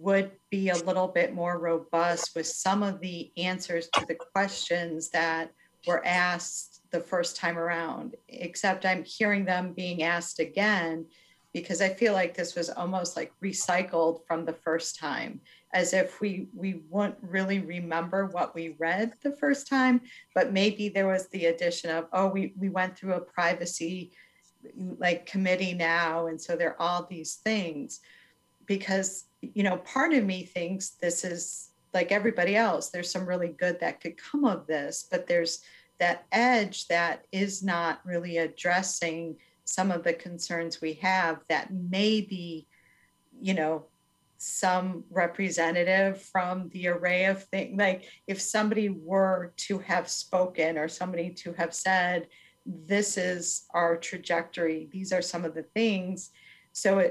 would be a little bit more robust with some of the answers to the questions that were asked the first time around, except I'm hearing them being asked again because I feel like this was almost like recycled from the first time, as if we wouldn't really remember what we read the first time, but maybe there was the addition of, oh, we went through a privacy like committee now, and so there are all these things. Because, you know, part of me thinks this is like everybody else, there's some really good that could come of this, but there's that edge that is not really addressing some of the concerns we have that maybe, you know, some representative from the Array of Things, like if somebody were to have spoken or somebody to have said, this is our trajectory, these are some of the things. So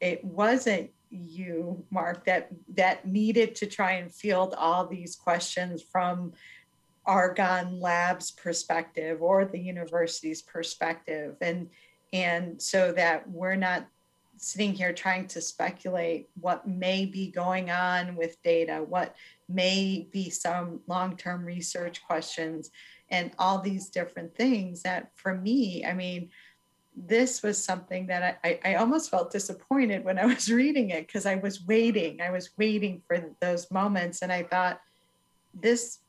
it wasn't you, Mark, that needed to try and field all these questions from Argonne Lab's perspective or the university's perspective. And so that we're not sitting here trying to speculate what may be going on with data, what may be some long-term research questions and all these different things that for me, I mean, this was something that I almost felt disappointed when I was reading it because I was waiting for those moments. And I thought this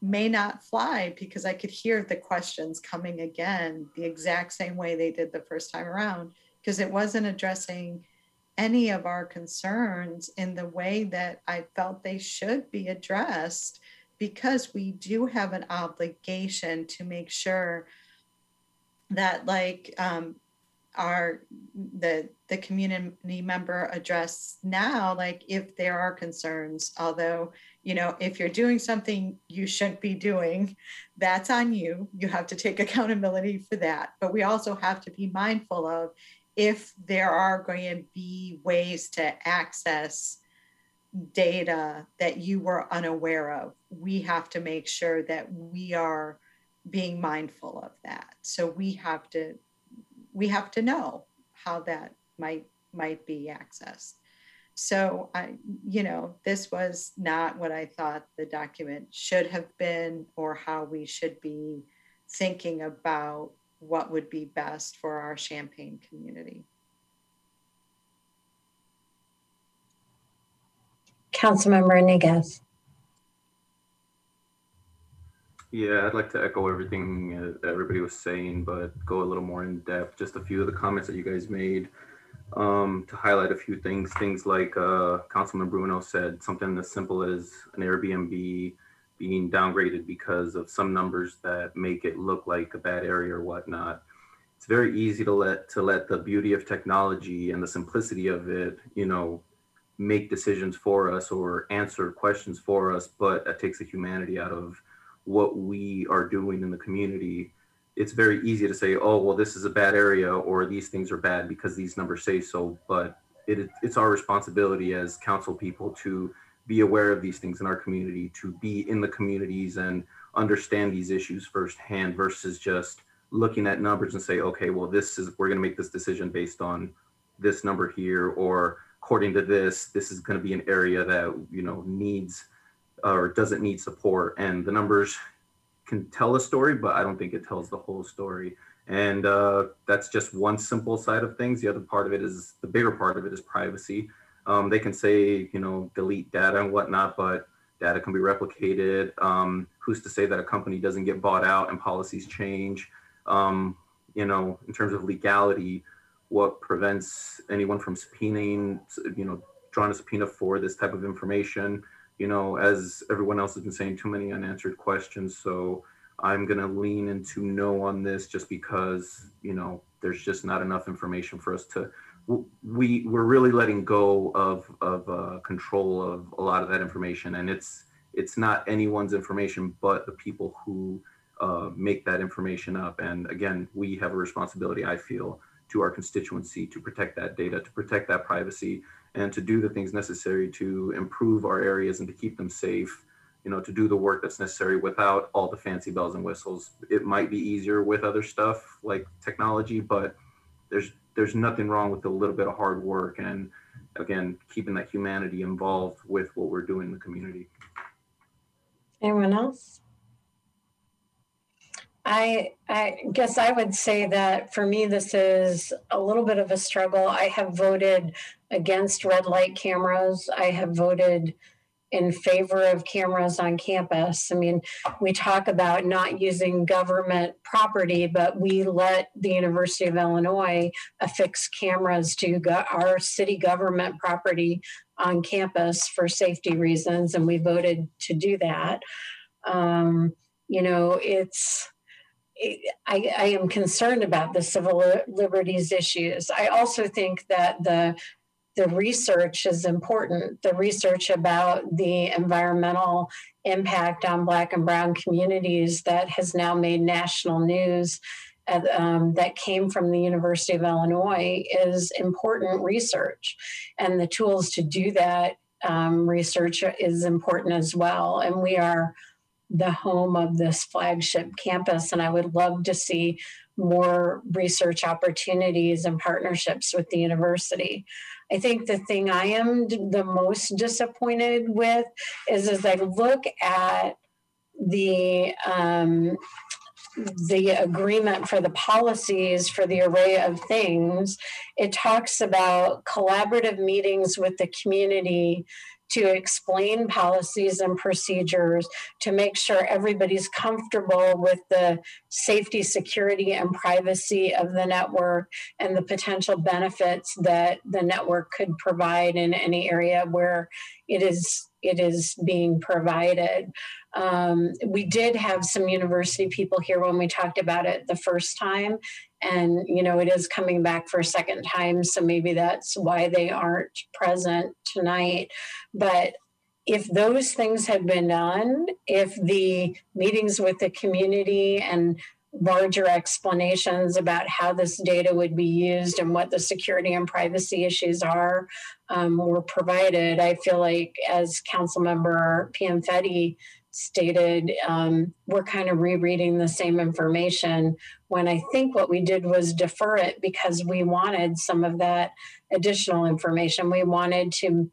may not fly because I could hear the questions coming again, the exact same way they did the first time around, because it wasn't addressing any of our concerns in the way that I felt they should be addressed, because we do have an obligation to make sure that, like, the community member addressed now, like, if there are concerns, although, you know, if you're doing something you shouldn't be doing, that's on you. You have to take accountability for that. But we also have to be mindful of if there are going to be ways to access data that you were unaware of. We have to make sure that we are being mindful of that. So we have to know how that might be accessed. So this was not what I thought the document should have been, or how we should be thinking about what would be best for our Champaign community. Councilmember Iniguez. Yeah, I'd like to echo everything everybody was saying, but go a little more in depth. Just a few of the comments that you guys made, to highlight a few things. Things like Councilman Bruno said, something as simple as an Airbnb being downgraded because of some numbers that make it look like a bad area or whatnot. It's very easy to let the beauty of technology and the simplicity of it, make decisions for us or answer questions for us, but that takes the humanity out of what we are doing in the community. It's very easy to say, oh, well, this is a bad area, or these things are bad because these numbers say so, but it's our responsibility as council people to be aware of these things in our community, to be in the communities and understand these issues firsthand, versus just looking at numbers and say, okay, well, we're going to make this decision based on this number here, or according to this is going to be an area that, needs or doesn't need support. And the numbers can tell a story, but I don't think it tells the whole story. And that's just one simple side of things. The other part of it is, the bigger part of it is privacy. They can say, delete data and whatnot, but data can be replicated. Who's to say that a company doesn't get bought out and policies change? In terms of legality, what prevents anyone from subpoenaing, drawing a subpoena for this type of information? As everyone else has been saying, too many unanswered questions. So I'm going to lean into no on this, just because, there's just not enough information for us to, we're really letting go of control of a lot of that information. And it's not anyone's information, but the people who make that information up. And again, we have a responsibility, I feel, to our constituency to protect that data, to protect that privacy, and to do the things necessary to improve our areas and to keep them safe, to do the work that's necessary without all the fancy bells and whistles. It might be easier with other stuff like technology, but there's nothing wrong with a little bit of hard work, and again, keeping that humanity involved with what we're doing in the community. Anyone else? I guess I would say that for me, this is a little bit of a struggle. I have voted against red light cameras. I have voted in favor of cameras on campus. I mean, we talk about not using government property, but we let the University of Illinois affix cameras to our city government property on campus for safety reasons, and we voted to do that. I am concerned about the civil liberties issues. I also think that the research is important. The research about the environmental impact on Black and Brown communities that has now made national news, that came from the University of Illinois, is important research. And the tools to do that research is important as well. And we are the home of this flagship campus, and I would love to see more research opportunities and partnerships with the university. I think the thing I am the most disappointed with is, as I look at the agreement for the policies for the Array of Things, it talks about collaborative meetings with the community to explain policies and procedures, to make sure everybody's comfortable with the safety, security, and privacy of the network and the potential benefits that the network could provide in any area where it is being provided. We did have some university people here when we talked about it the first time, and you know, it is coming back for a second time, so maybe that's why they aren't present tonight. But if those things had been done, if the meetings with the community and larger explanations about how this data would be used and what the security and privacy issues are were provided, I feel like, as Councilmember Pianfetti stated, we're kind of rereading the same information, when I think what we did was defer it because we wanted some of that additional information. We wanted to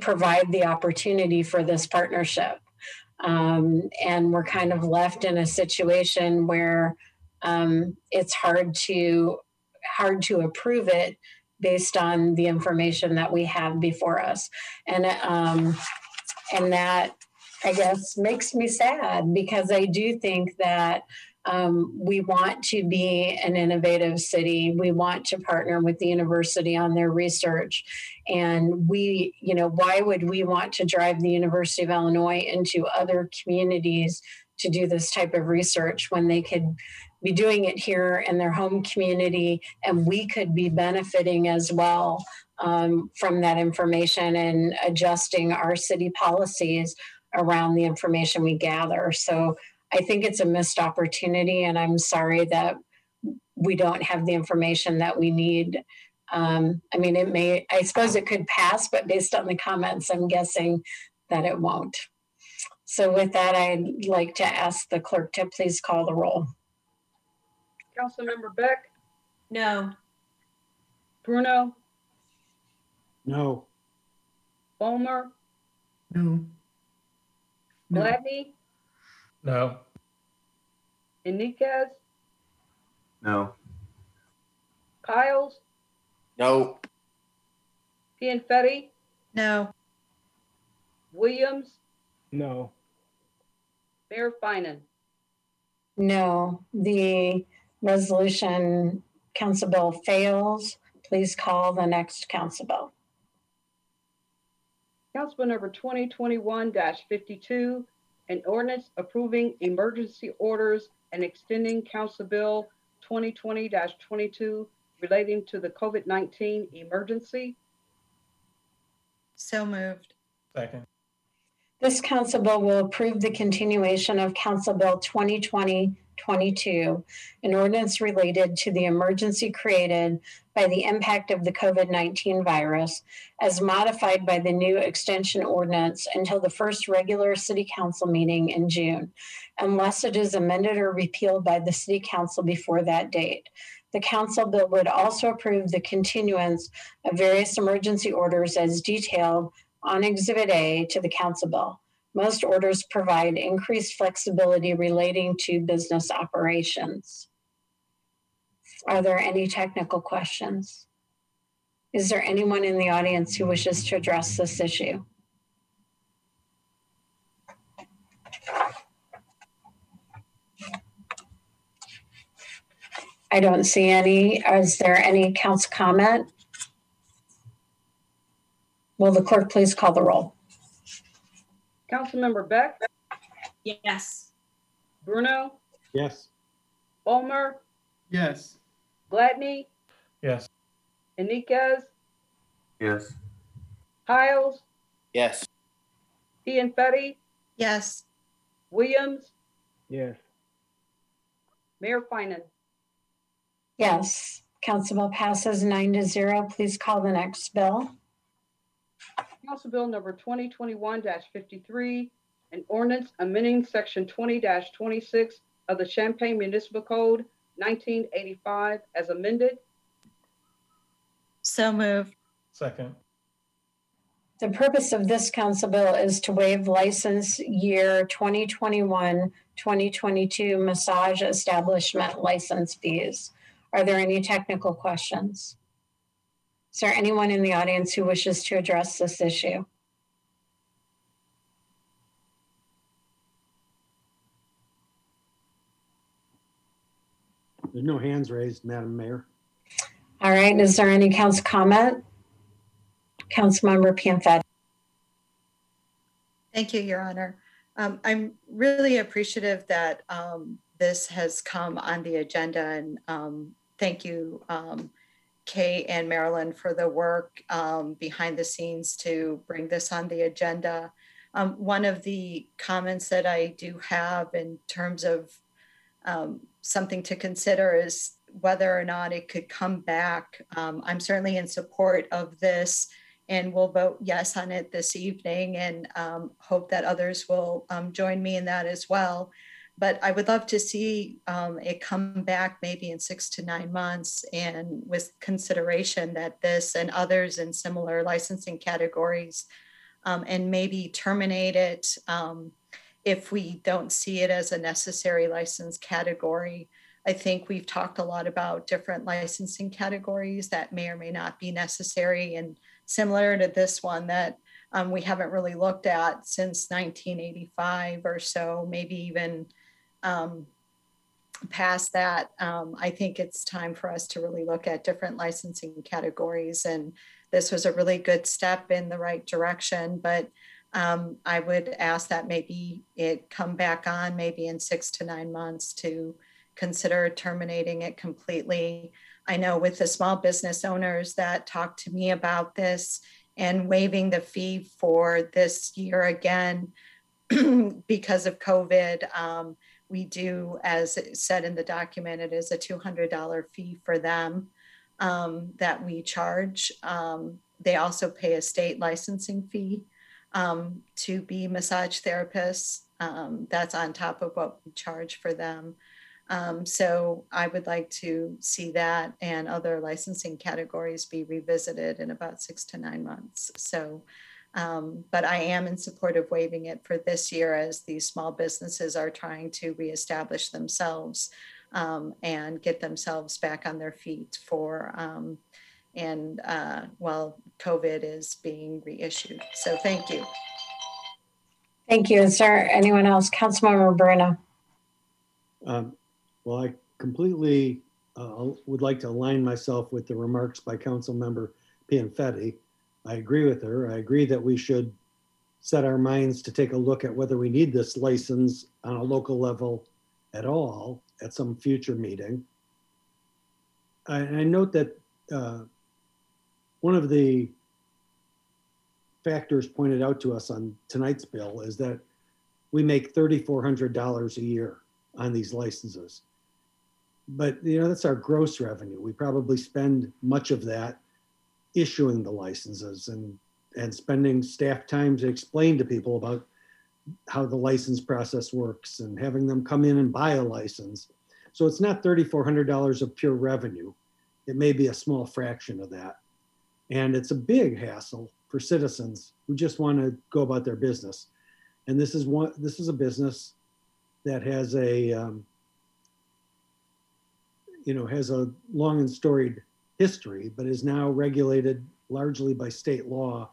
provide the opportunity for this partnership. And we're kind of left in a situation where it's hard to approve it based on the information that we have before us, and that, I guess, makes me sad, because I do think that we want to be an innovative city. We want to partner with the university on their research. And we, you know, why would we want to drive the University of Illinois into other communities to do this type of research when they could be doing it here in their home community, and we could be benefiting as well from that information and adjusting our city policies around the information we gather. So I think it's a missed opportunity, and I'm sorry that we don't have the information that we need. I mean, it may, I suppose it could pass, but based on the comments, I'm guessing that it won't. So with that, I'd like to ask the clerk to please call the roll. Councilmember Beck? No. Bruno? No. Fulmer? No. Gladney? No. Iniguez? No. Kyles? No. Pianfetti? No. Williams? No. Mayor Finan? No. The resolution, Council Bill, fails. Please call the next Council Bill. Council Bill number 2021-52. An ordinance approving emergency orders and extending Council Bill 2020-22 relating to the COVID-19 emergency. So moved. Second. This Council Bill will approve the continuation of Council Bill 2020-22, an ordinance related to the emergency created by the impact of the COVID-19 virus, as modified by the new extension ordinance until the first regular City Council meeting in June, unless it is amended or repealed by the City Council before that date. The Council Bill would also approve the continuance of various emergency orders as detailed on Exhibit A to the Council Bill. Most orders provide increased flexibility relating to business operations. Are there any technical questions? Is there anyone in the audience who wishes to address this issue? I don't see any. Is there any council comment? Will the clerk please call the roll? Councilmember Beck? Yes. Bruno? Yes. Ulmer? Yes. Gladney? Yes. Iniguez? Yes. Hiles? Yes. Pianfetti? Yes. Williams? Yes. Mayor Finan? Yes. Council Bill passes 9-0. Please call the next bill. Council Bill number 2021-53, an ordinance amending section 20-26 of the Champaign Municipal Code 1985 as amended. So moved. Second. The purpose of this Council Bill is to waive license year 2021-2022 massage establishment license fees. Are there any technical questions? Is there anyone in the audience who wishes to address this issue? There's no hands raised, Madam Mayor. All right, is there any council comment? Councilmember Pianfetti. Thank you, Your Honor. I'm really appreciative that this has come on the agenda, and thank you, Kay and Marilyn, for the work behind the scenes to bring this on the agenda. One of the comments that I do have in terms of something to consider is whether or not it could come back. I'm certainly in support of this, and we'll vote yes on it this evening, and hope that others will join me in that as well. But I would love to see it come back maybe in 6 to 9 months, and with consideration that this and others in similar licensing categories, and maybe terminate it if we don't see it as a necessary license category. I think we've talked a lot about different licensing categories that may or may not be necessary, and similar to this one that we haven't really looked at since 1985 or so, maybe even past that. I think it's time for us to really look at different licensing categories, and this was a really good step in the right direction, but I would ask that maybe it come back on maybe in 6 to 9 months to consider terminating it completely. I know with the small business owners that talked to me about this and waiving the fee for this year again because of COVID, we do, as said in the document, it is a $200 fee for them that we charge. They also pay a state licensing fee to be massage therapists. That's on top of what we charge for them. So I would like to see that and other licensing categories be revisited in about 6 to 9 months. So, but I am in support of waiving it for this year as these small businesses are trying to reestablish themselves and get themselves back on their feet for, while COVID is being reissued. So thank you. Thank you. Is there anyone else? Councilmember Bruno. Well, I completely would like to align myself with the remarks by Councilmember Pianfetti. I agree with her. I agree that we should set our minds to take a look at whether we need this license on a local level at all at some future meeting. I note that one of the factors pointed out to us on tonight's bill is that we make $3,400 a year on these licenses. But you know, that's our gross revenue. We probably spend much of that issuing the licenses and spending staff time to explain to people about how the license process works and having them come in and buy a license. So it's not $3,400 of pure revenue. It may be a small fraction of that. And it's a big hassle for citizens who just want to go about their business. And this is a business that has a, has a long and storied history, but is now regulated largely by state law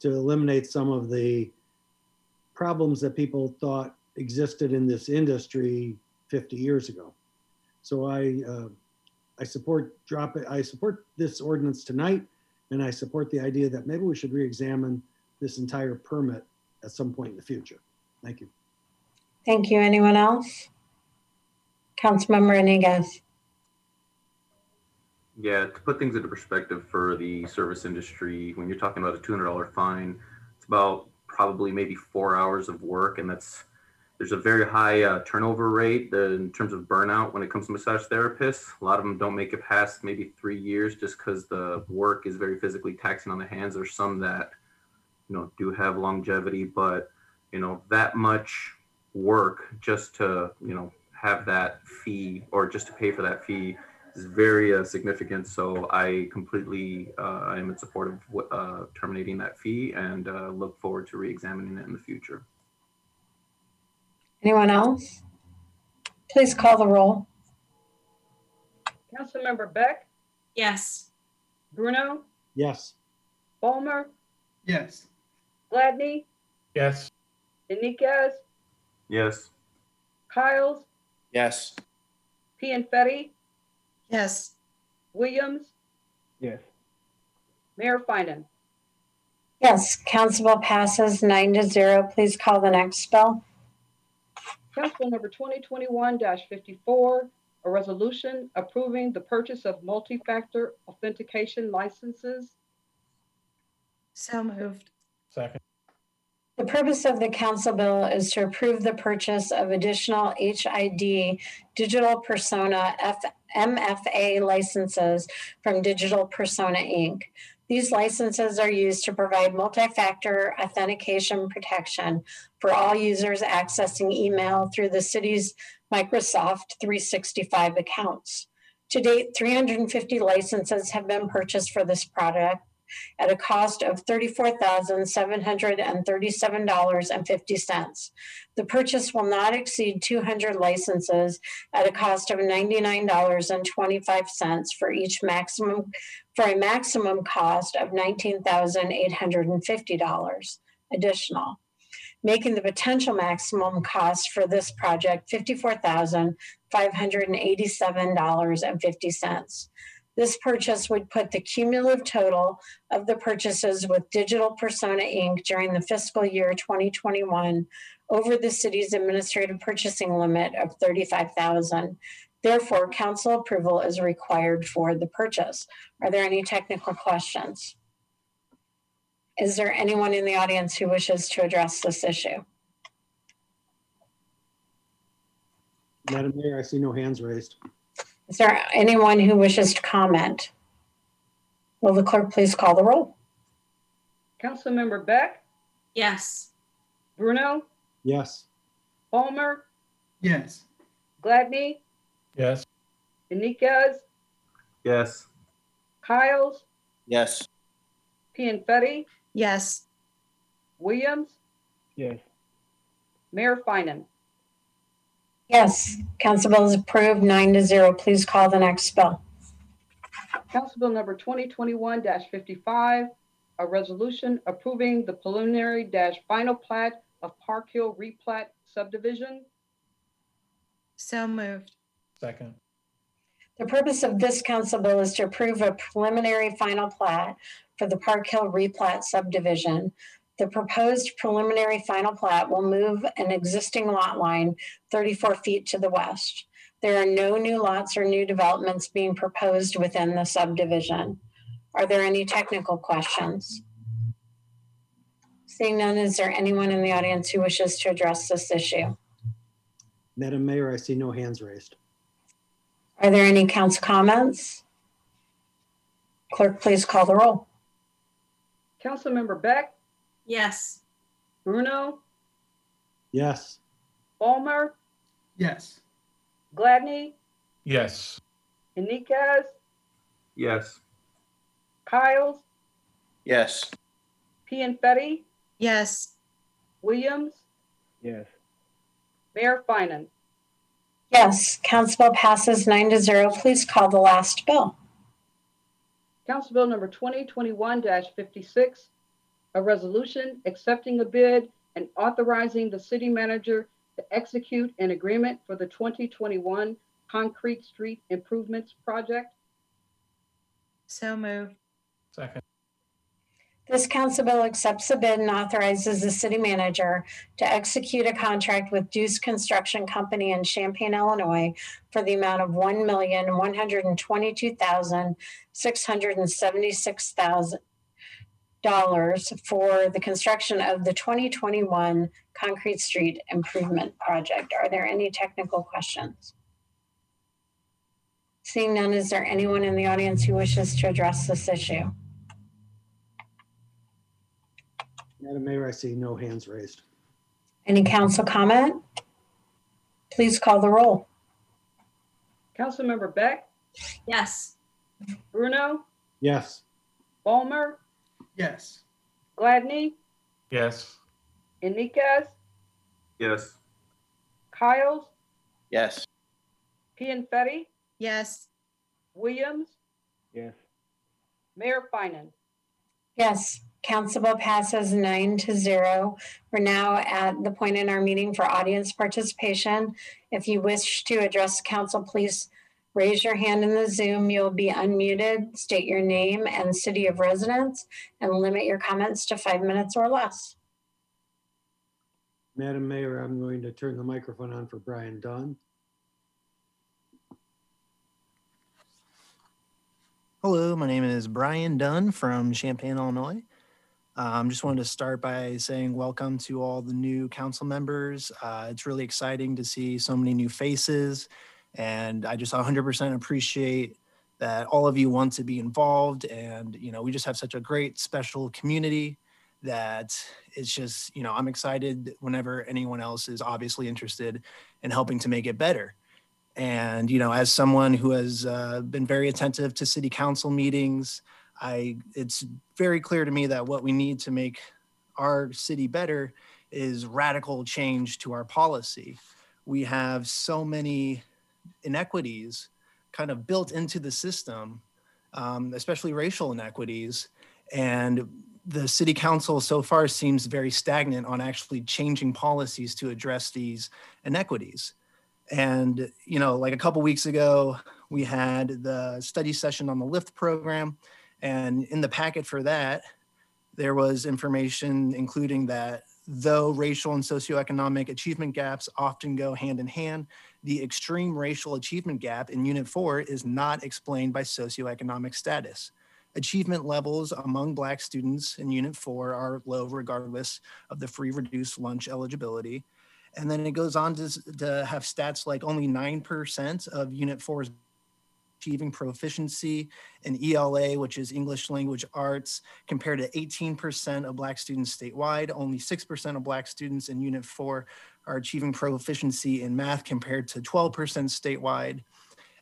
to eliminate some of the problems that people thought existed in this industry 50 years ago. So I support this ordinance tonight, and I support the idea that maybe we should re-examine this entire permit at some point in the future. Thank you. Thank you. Anyone else? Councilmember Iniguez. Yeah, to put things into perspective for the service industry, when you're talking about a $200 fine, it's about probably maybe 4 hours of work, and there's a very high turnover rate in terms of burnout when it comes to massage therapists. A lot of them don't make it past maybe 3 years just because the work is very physically taxing on the hands. There's some that do have longevity, but that much work just to have that fee or just to pay for that fee is very significant. So I completely am in support of terminating that fee, and look forward to re-examining it in the future. Anyone else? Please call the roll. Councilmember Beck? Yes. Bruno? Yes. Fulmer? Yes. Gladney? Yes. Iniguez? Yes. Kyles? Yes. Pianfetti? Yes. Williams? Yes. Mayor Finan? Yes. Council bill passes 9-0. Please call the next bill. Council number 2021-54, a resolution approving the purchase of multi-factor authentication licenses. So moved. Second. The purpose of the council bill is to approve the purchase of additional HID digital persona MFA licenses from Digital Persona Inc. These licenses are used to provide multi-factor authentication protection for all users accessing email through the city's Microsoft 365 accounts. To date, 350 licenses have been purchased for this product at a cost of $34,737.50. The purchase will not exceed 200 licenses at a cost of $99.25 for a maximum cost of $19,850 additional, making the potential maximum cost for this project $54,587.50. This purchase would put the cumulative total of the purchases with Digital Persona Inc. during the fiscal year 2021 over the city's administrative purchasing limit of $35,000. Therefore, council approval is required for the purchase. Are there any technical questions? Is there anyone in the audience who wishes to address this issue? Madam Mayor, I see no hands raised. Is there anyone who wishes to comment? Will the clerk please call the roll? Councilmember Beck? Yes. Bruno? Yes. Fulmer? Yes. Gladney? Yes. Iniguez? Yes. Kiles? Yes. Pianfetti? Yes. Williams? Yes. Mayor Finan? Yes. Council bill is approved 9-0. Please call the next bill. Council bill number 2021-55, a resolution approving the preliminary-final plat of Park Hill replat subdivision. So moved. Second. The purpose of this council bill is to approve a preliminary final plat for the Park Hill replat subdivision. The proposed preliminary final plat will move an existing lot line 34 feet to the west. There are no new lots or new developments being proposed within the subdivision. Are there any technical questions? Seeing none, is there anyone in the audience who wishes to address this issue? Madam Mayor, I see no hands raised. Are there any council comments? Clerk, please call the roll. Councilmember Beck? Yes. Bruno? Yes. Fulmer? Yes. Gladney? Yes. Iniguez? Yes. Kiles? Yes. Pianfetti? Yes. Williams? Yes. Mayor Finan? Yes. Council bill passes 9-0. Please call the last bill. Council bill number 2021-56. A resolution accepting a bid and authorizing the city manager to execute an agreement for the 2021 Concrete Street Improvements Project. So moved. Second. This council bill accepts a bid and authorizes the city manager to execute a contract with Deuce Construction Company in Champaign, Illinois, for the amount of $1,122,676 for the construction of the 2021 Concrete Street Improvement Project. Are there any technical questions? Seeing none, is there anyone in the audience who wishes to address this issue? Madam Mayor, I see no hands raised. Any council comment? Please call the roll. Councilmember Beck? Yes. Bruno? Yes. Fulmer? Yes. Gladney? Yes. Iniguez? Yes. Kiles? Yes. Pianfetti? Yes. Williams? Yes. Mayor Finan? Yes. Council bill passes 9-0. We're now at the point in our meeting for audience participation. If you wish to address council, please Raise your hand in the Zoom. You'll be unmuted. State your name and city of residence and limit your comments to 5 minutes or less. Madam Mayor, I'm going to turn the microphone on for Brian Dunn. Hello, my name is Brian Dunn from Champaign, Illinois. Just wanted to start by saying welcome to all the new council members. It's really exciting to see so many new faces. And I just 100% appreciate that all of you want to be involved. And, you know, we just have such a great, special community that it's just, you know, I'm excited whenever anyone else is obviously interested in helping to make it better. And, you know, as someone who has been very attentive to city council meetings, it's very clear to me that what we need to make our city better is radical change to our policy. We have so many inequities kind of built into the system, especially racial inequities. And the city council so far seems very stagnant on actually changing policies to address these inequities. And, you know, like a couple weeks ago, we had the study session on the LIFT program. And in the packet for that, there was information including that though racial and socioeconomic achievement gaps often go hand in hand, the extreme racial achievement gap in Unit 4 is not explained by socioeconomic status. Achievement levels among Black students in Unit 4 are low regardless of the free reduced lunch eligibility. And then it goes on to have stats like only 9% of Unit 4's achieving proficiency in ELA, which is English language arts, compared to 18% of Black students statewide. Only 6% of Black students in Unit 4 are achieving proficiency in math compared to 12% statewide.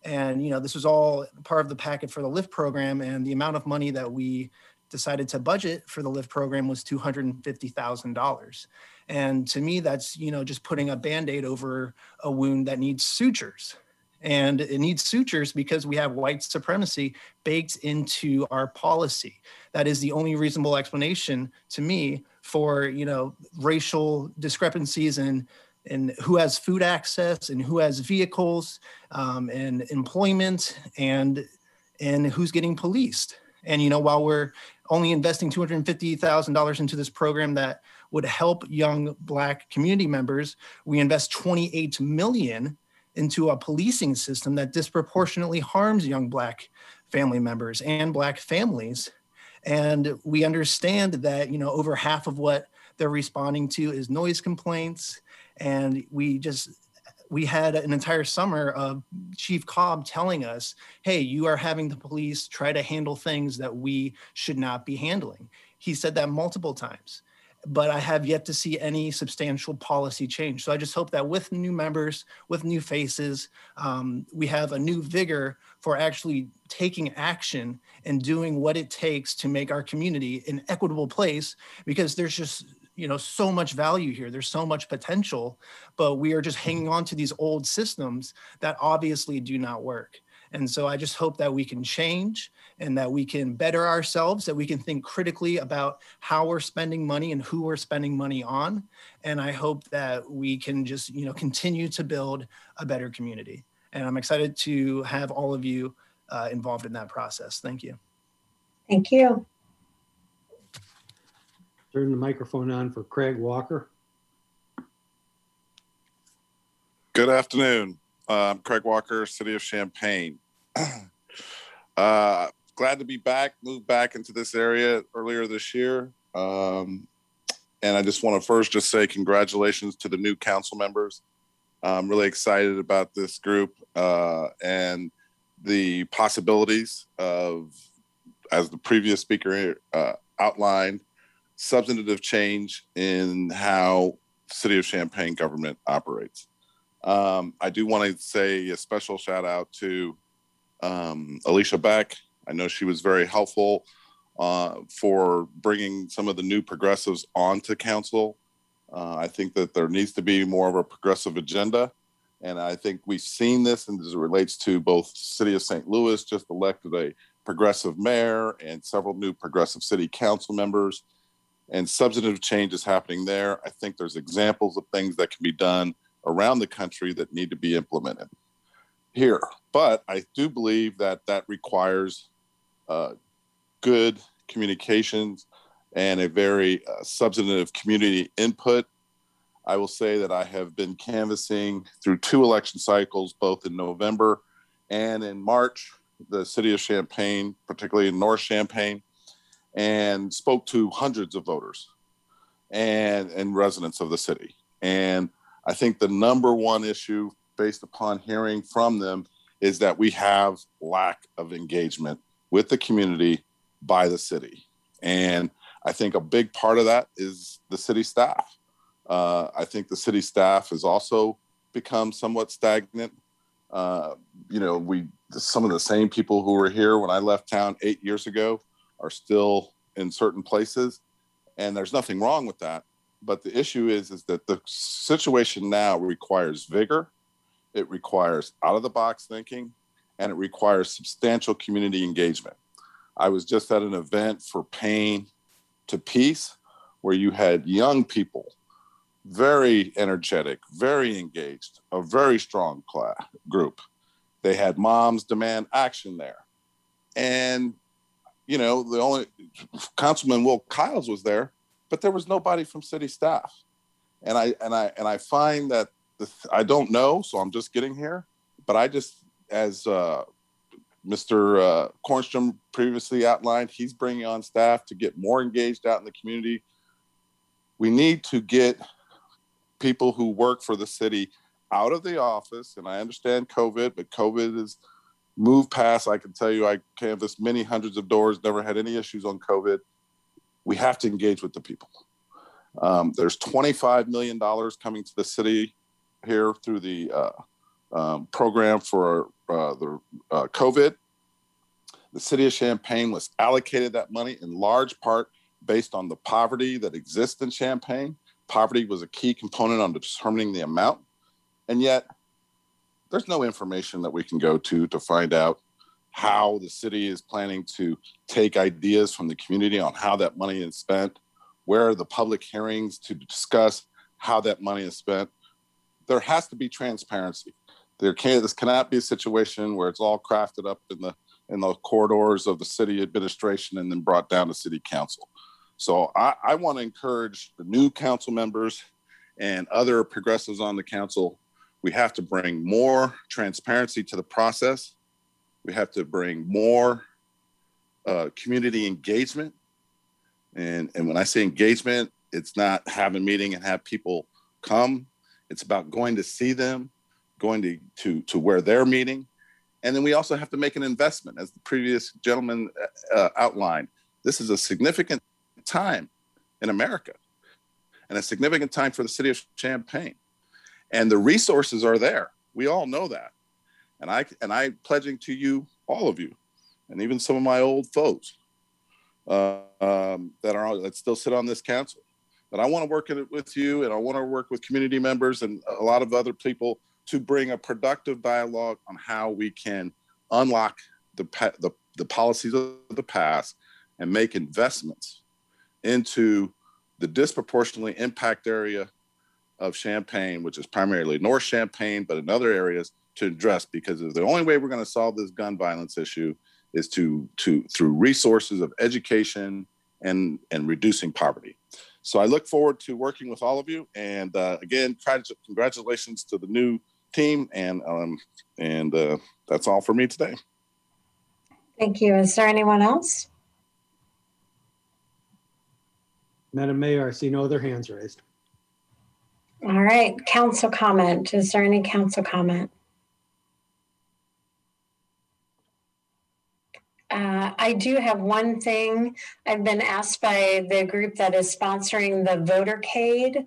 And, you know, this was all part of the packet for the LIFT program, and the amount of money that we decided to budget for the LIFT program was $250,000. And to me, that's, you know, just putting a Band-Aid over a wound that needs sutures. And it needs sutures because we have white supremacy baked into our policy. That is the only reasonable explanation to me for, you know, racial discrepancies and who has food access and who has vehicles and employment and who's getting policed. And, you know, while we're only investing $250,000 into this program that would help young Black community members, we invest $28 million into a policing system that disproportionately harms young Black family members and Black families. And we understand that, you know, over half of what they're responding to is noise complaints. And we had an entire summer of Chief Cobb telling us, hey, you are having the police try to handle things that we should not be handling. He said that multiple times, but I have yet to see any substantial policy change. So I just hope that with new members, with new faces, we have a new vigor for actually taking action and doing what it takes to make our community an equitable place, because there's just, you know, so much value here. There's so much potential, but we are just hanging on to these old systems that obviously do not work. And so I just hope that we can change and that we can better ourselves, that we can think critically about how we're spending money and who we're spending money on. And I hope that we can just, you know, continue to build a better community. And I'm excited to have all of you involved in that process. Thank you. Thank you. Turn the microphone on for Craig Walker. Good afternoon. I'm Craig Walker, City of Champaign. Glad to be back, moved back into this area earlier this year. And I just want to first just say congratulations to the new council members. I'm really excited about this group and the possibilities of, as the previous speaker outlined, substantive change in how City of Champaign government operates. I do want to say a special shout out to Alicia Beck. I know she was very helpful for bringing some of the new progressives onto council. I think that there needs to be more of a progressive agenda. And I think we've seen this, and as it relates to both City of St. Louis, just elected a progressive mayor and several new progressive city council members, and substantive change is happening there. I think there's examples of things that can be done around the country that need to be implemented here. But I do believe that that requires good communications and a very substantive community input. I will say that I have been canvassing through 2 election cycles, both in November and in March, the city of Champaign, particularly in North Champaign, and spoke to hundreds of voters and residents of the city. And I think the number one issue, based upon hearing from them, is that we have lack of engagement with the community by the city. And I think a big part of that is the city staff. I think the city staff has also become somewhat stagnant. You know, some of the same people who were here when I left town 8 years ago are still in certain places, and there's nothing wrong with that. But the issue is that the situation now requires vigor, it requires out-of-the-box thinking, and it requires substantial community engagement. I was just at an event for Pain to Peace, where you had young people, very energetic, very engaged, a very strong class group. They had moms demand action there. And, you know, the only Councilman Will Kiles was there, but there was nobody from city staff. And I find that I don't know, so I'm just getting here, but I just, as Mr. Kornstrom previously outlined, he's bringing on staff to get more engaged out in the community. We need to get people who work for the city out of the office, and I understand COVID, but COVID is moved past. I can tell you I canvassed many hundreds of doors, never had any issues on COVID. We have to engage with the people. There's $25 million coming to the city here through the program for the COVID. The city of Champaign was allocated that money in large part based on the poverty that exists in Champaign. Poverty was a key component on determining the amount. And yet there's no information that we can go to find out how the city is planning to take ideas from the community on how that money is spent. Where are the public hearings to discuss how that money is spent? There has to be transparency. This cannot be a situation where it's all crafted up in the corridors of the city administration and then brought down to city council. So I want to encourage the new council members and other progressives on the council. We have to bring more transparency to the process. We have to bring more community engagement. And when I say engagement, it's not have a meeting and have people come. It's about going to see them, going to where they're meeting. And then we also have to make an investment, as the previous gentleman outlined. This is a significant time in America and a significant time for the city of Champaign. And the resources are there. We all know that. And I pledging to you, all of you, and even some of my old foes that still sit on this council, that I want to work in it with you, and I want to work with community members and a lot of other people to bring a productive dialogue on how we can unlock the policies of the past and make investments into the disproportionately impact area of Champaign, which is primarily North Champaign, but in other areas to address, because the only way we're going to solve this gun violence issue is through resources of education and reducing poverty. So I look forward to working with all of you. And again, congratulations to the new team. And that's all for me today. Thank you. Is there anyone else? Madam Mayor, I see no other hands raised. All right, council comment. Is there any council comment? I do have one thing. I've been asked by the group that is sponsoring the Votercade,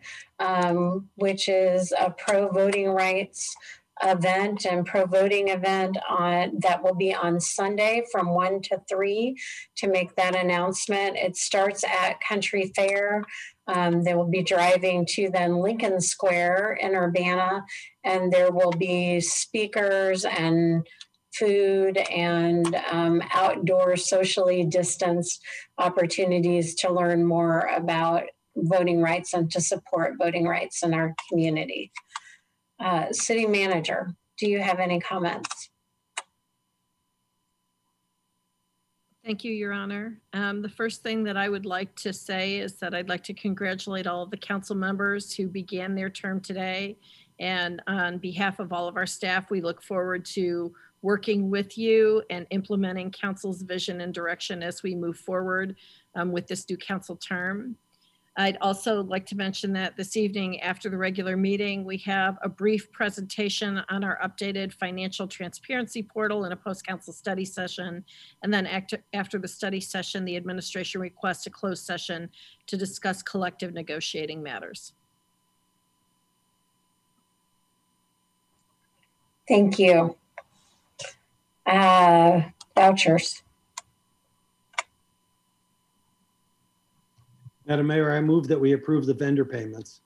which is a pro-voting rights event and pro-voting event that will be on Sunday from 1 to 3 to make that announcement. It starts at Country Fair. They will be driving to then Lincoln Square in Urbana, and there will be speakers and food and outdoor socially distanced opportunities to learn more about voting rights and to support voting rights in our community. City Manager, do you have any comments? Thank you, Your Honor. The first thing that I would like to say is that I'd like to congratulate all of the council members who began their term today. And on behalf of all of our staff, we look forward to working with you and implementing council's vision and direction as we move forward with this new council term. I'd also like to mention that this evening after the regular meeting, we have a brief presentation on our updated financial transparency portal and a post-council study session. And then after the study session, the administration requests a closed session to discuss collective negotiating matters. Thank you. Vouchers. Madam Mayor, I move that we approve the vendor payments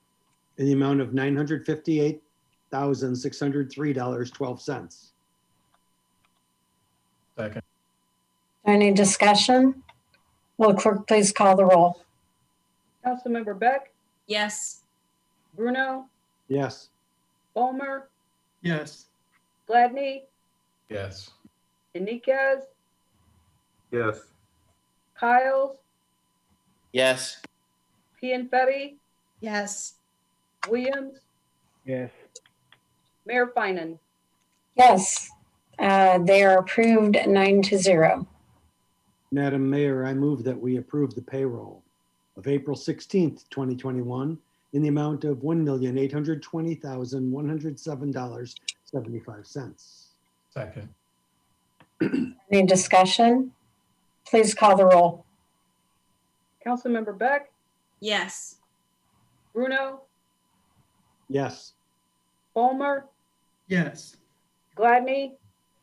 in the amount of $958,603.12. Second. Any discussion? Will clerk please call the roll? Councilmember Beck? Yes. Bruno? Yes. Fulmer? Yes. Gladney? Yes. Iniguez? Yes. Kyles? Yes. Pianfetti? Yes. Williams? Yes. Mayor Finan? Yes. They are approved 9-0. Madam Mayor, I move that we approve the payroll of April 16th, 2021 in the amount of $1,820,107.75. Second. Any discussion? Please call the roll. Councilmember Beck? Yes. Bruno? Yes. Fulmer? Yes. Gladney?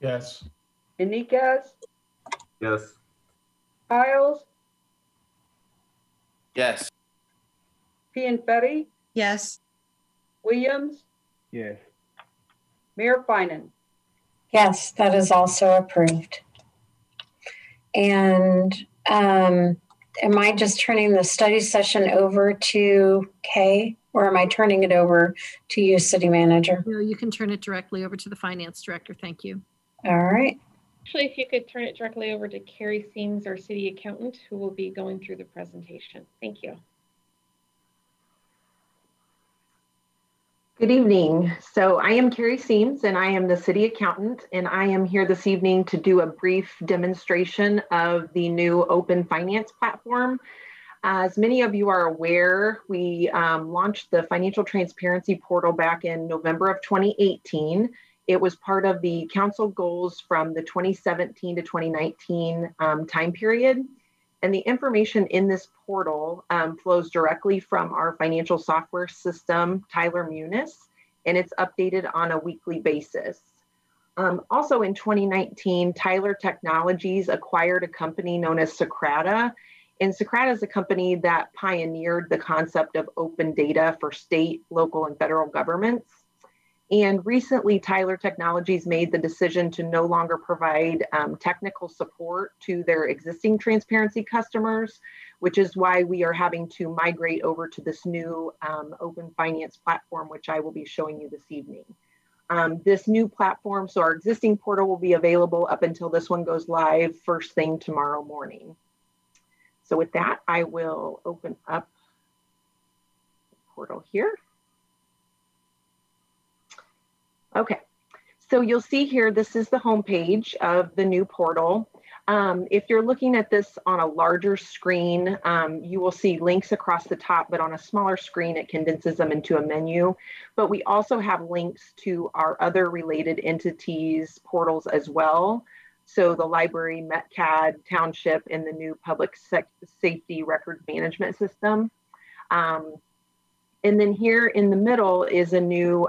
Yes. Iniguez? Yes. Piles? Yes. Pianfetti? Yes. Williams? Yes. Mayor Finan? Yes, that is also approved. And am I just turning the study session over to Kay, or am I turning it over to you, City Manager? No, you can turn it directly over to the Finance Director. Thank you. All right. Actually, if you could turn it directly over to Carrie Seams, our City Accountant, who will be going through the presentation. Thank you. Good evening. So I am Carrie Seams, and I am the City Accountant, and I am here this evening to do a brief demonstration of the new Open Finance Platform. As many of you are aware, we launched the Financial Transparency Portal back in November of 2018. It was part of the Council goals from the 2017 to 2019 time period. And the information in this portal flows directly from our financial software system, Tyler Munis, and it's updated on a weekly basis. Also in 2019, Tyler Technologies acquired a company known as Socrata. And Socrata is a company that pioneered the concept of open data for state, local, and federal governments. And recently, Tyler Technologies made the decision to no longer provide technical support to their existing transparency customers, which is why we are having to migrate over to this new Open Finance Platform, which I will be showing you this evening. This new platform, so our existing portal will be available up until this one goes live first thing tomorrow morning. So with that, I will open up the portal here. Okay, so you'll see here, this is the homepage of the new portal. If you're looking at this on a larger screen, you will see links across the top, but on a smaller screen, it condenses them into a menu. But we also have links to our other related entities portals as well. So the library, Metcad, Township, and the new Public Safety Record Management System. And then here in the middle is a new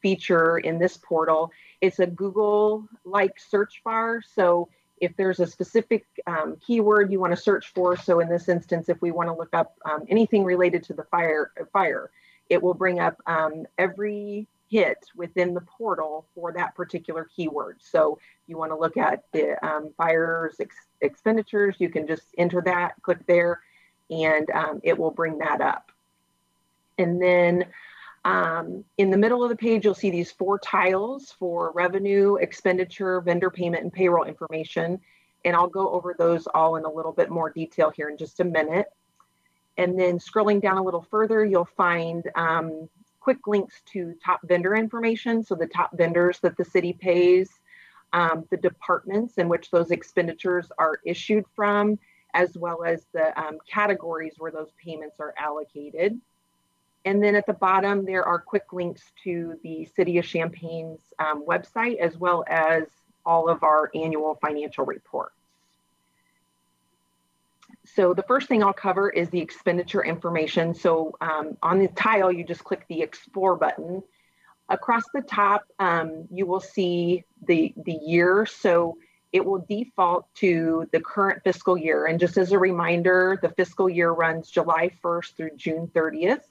feature in this portal. It's a Google-like search bar. So if there's a specific keyword you want to search for, so in this instance, if we want to look up anything related to the fire, it will bring up every hit within the portal for that particular keyword. So you want to look at the fire's expenditures, you can just enter that, click there, and it will bring that up. And then in the middle of the page, you'll see these four tiles for revenue, expenditure, vendor payment, and payroll information. And I'll go over those all in a little bit more detail here in just a minute. And then scrolling down a little further, you'll find quick links to top vendor information. So the top vendors that the city pays, the departments in which those expenditures are issued from, as well as the categories where those payments are allocated. And then at the bottom, there are quick links to the City of Champaign's website, as well as all of our annual financial reports. So the first thing I'll cover is the expenditure information. So on the tile, you just click the Explore button. Across the top, you will see the year. So it will default to the current fiscal year. And just as a reminder, the fiscal year runs July 1st through June 30th.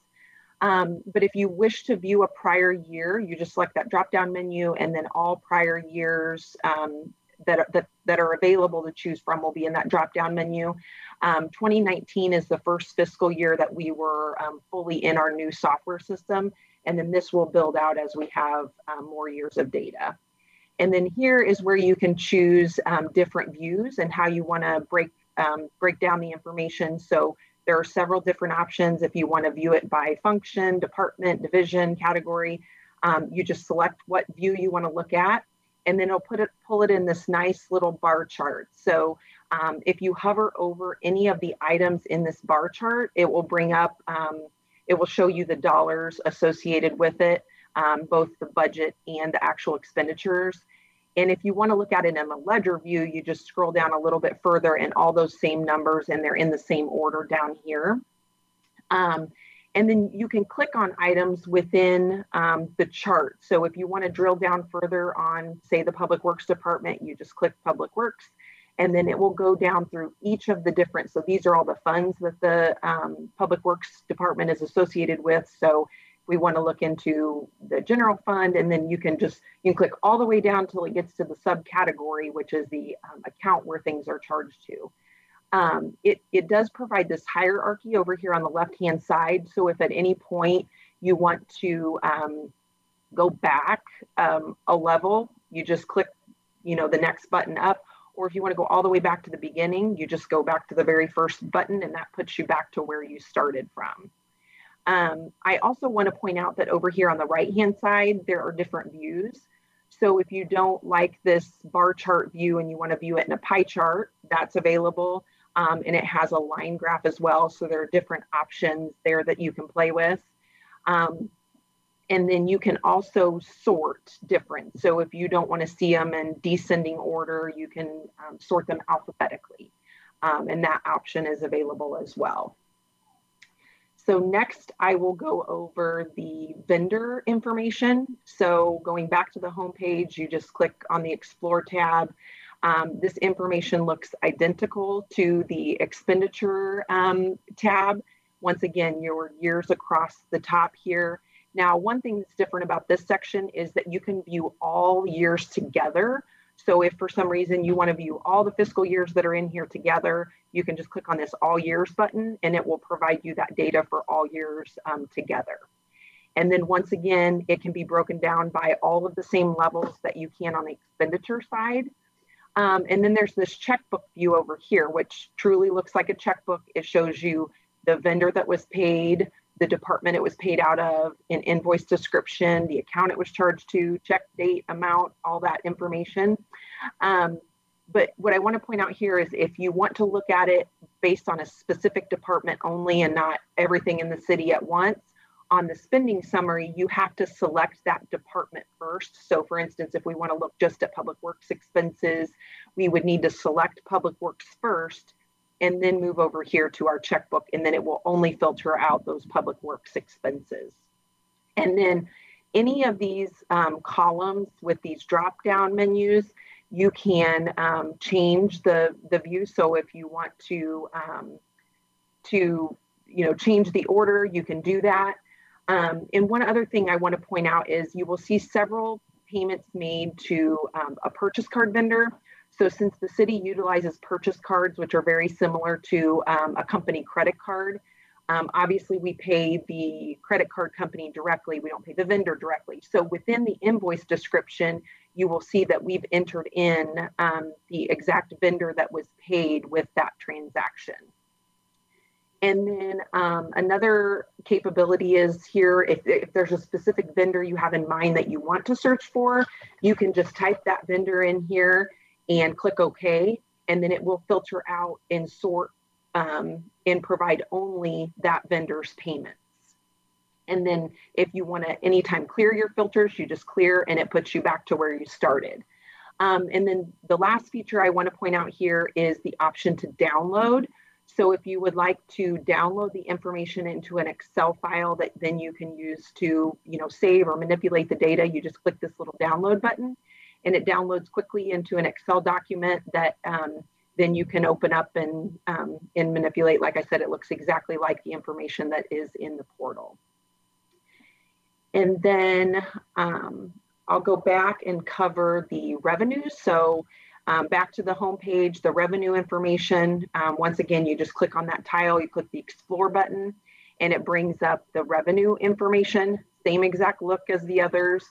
But if you wish to view a prior year, you just select that drop-down menu, and then all prior years that are available to choose from will be in that drop-down menu. 2019 is the first fiscal year that we were fully in our new software system, and then this will build out as we have more years of data. And then here is where you can choose different views and how you want to break down the information. So there are several different options. If you want to view it by function, department, division, category, you just select what view you want to look at, and then it'll pull it in this nice little bar chart. So if you hover over any of the items in this bar chart, it will bring up, it will show you the dollars associated with it, both the budget and the actual expenditures. And if you want to look at it in a ledger view, you just scroll down a little bit further and all those same numbers, and they're in the same order down here. And then you can click on items within the chart. So if you want to drill down further on, say, the Public Works Department, you just click Public Works, and then it will go down through each of the different. So these are all the funds that the Public Works Department is associated with. So we want to look into the general fund, and then you can click all the way down until it gets to the subcategory, which is the account where things are charged to. It does provide this hierarchy over here on the left-hand side. So if at any point you want to go back a level, you just click, the next button up. Or if you want to go all the way back to the beginning, you just go back to the very first button, and that puts you back to where you started from. I also want to point out that over here on the right-hand side, there are different views. So if you don't like this bar chart view and you want to view it in a pie chart, that's available. And it has a line graph as well. So there are different options there that you can play with. And then you can also sort different. So if you don't want to see them in descending order, you can sort them alphabetically. And that option is available as well. So next, I will go over the vendor information. So going back to the home page, you just click on the Explore tab. This information looks identical to the Expenditure tab. Once again, your years across the top here. Now, one thing that's different about this section is that you can view all years together. So if for some reason you want to view all the fiscal years that are in here together, you can just click on this All Years button, and it will provide you that data for all years together. And then once again, it can be broken down by all of the same levels that you can on the expenditure side. And then there's this checkbook view over here, which truly looks like a checkbook. It shows you the vendor that was paid, the department it was paid out of, an invoice description, the account it was charged to, check date, amount, all that information. But what I want to point out here is if you want to look at it based on a specific department only and not everything in the city at once, on the spending summary, you have to select that department first. So for instance, if we want to look just at Public Works expenses, we would need to select Public Works first, and then move over here to our checkbook, and then it will only filter out those Public Works expenses. And then any of these columns with these drop-down menus, you can change the view. So if you want to change the order, you can do that. And one other thing I want to point out is you will see several payments made to a purchase card vendor. So since the city utilizes purchase cards, which are very similar to a company credit card, obviously we pay the credit card company directly. We don't pay the vendor directly. So within the invoice description, you will see that we've entered in the exact vendor that was paid with that transaction. And then another capability is here, if there's a specific vendor you have in mind that you want to search for, you can just type that vendor in here and click OK, and then it will filter out and sort and provide only that vendor's payments. And then if you want to anytime clear your filters, you just clear and it puts you back to where you started. And then the last feature I want to point out here is the option to download. So if you would like to download the information into an Excel file that then you can use to, you know, save or manipulate the data, you just click this little download button and it downloads quickly into an Excel document that then you can open up and manipulate. Like I said, it looks exactly like the information that is in the portal. And then I'll go back and cover the revenues. So back to the home page, the revenue information. Once again, you just click on that tile, you click the explore button, and it brings up the revenue information, same exact look as the others.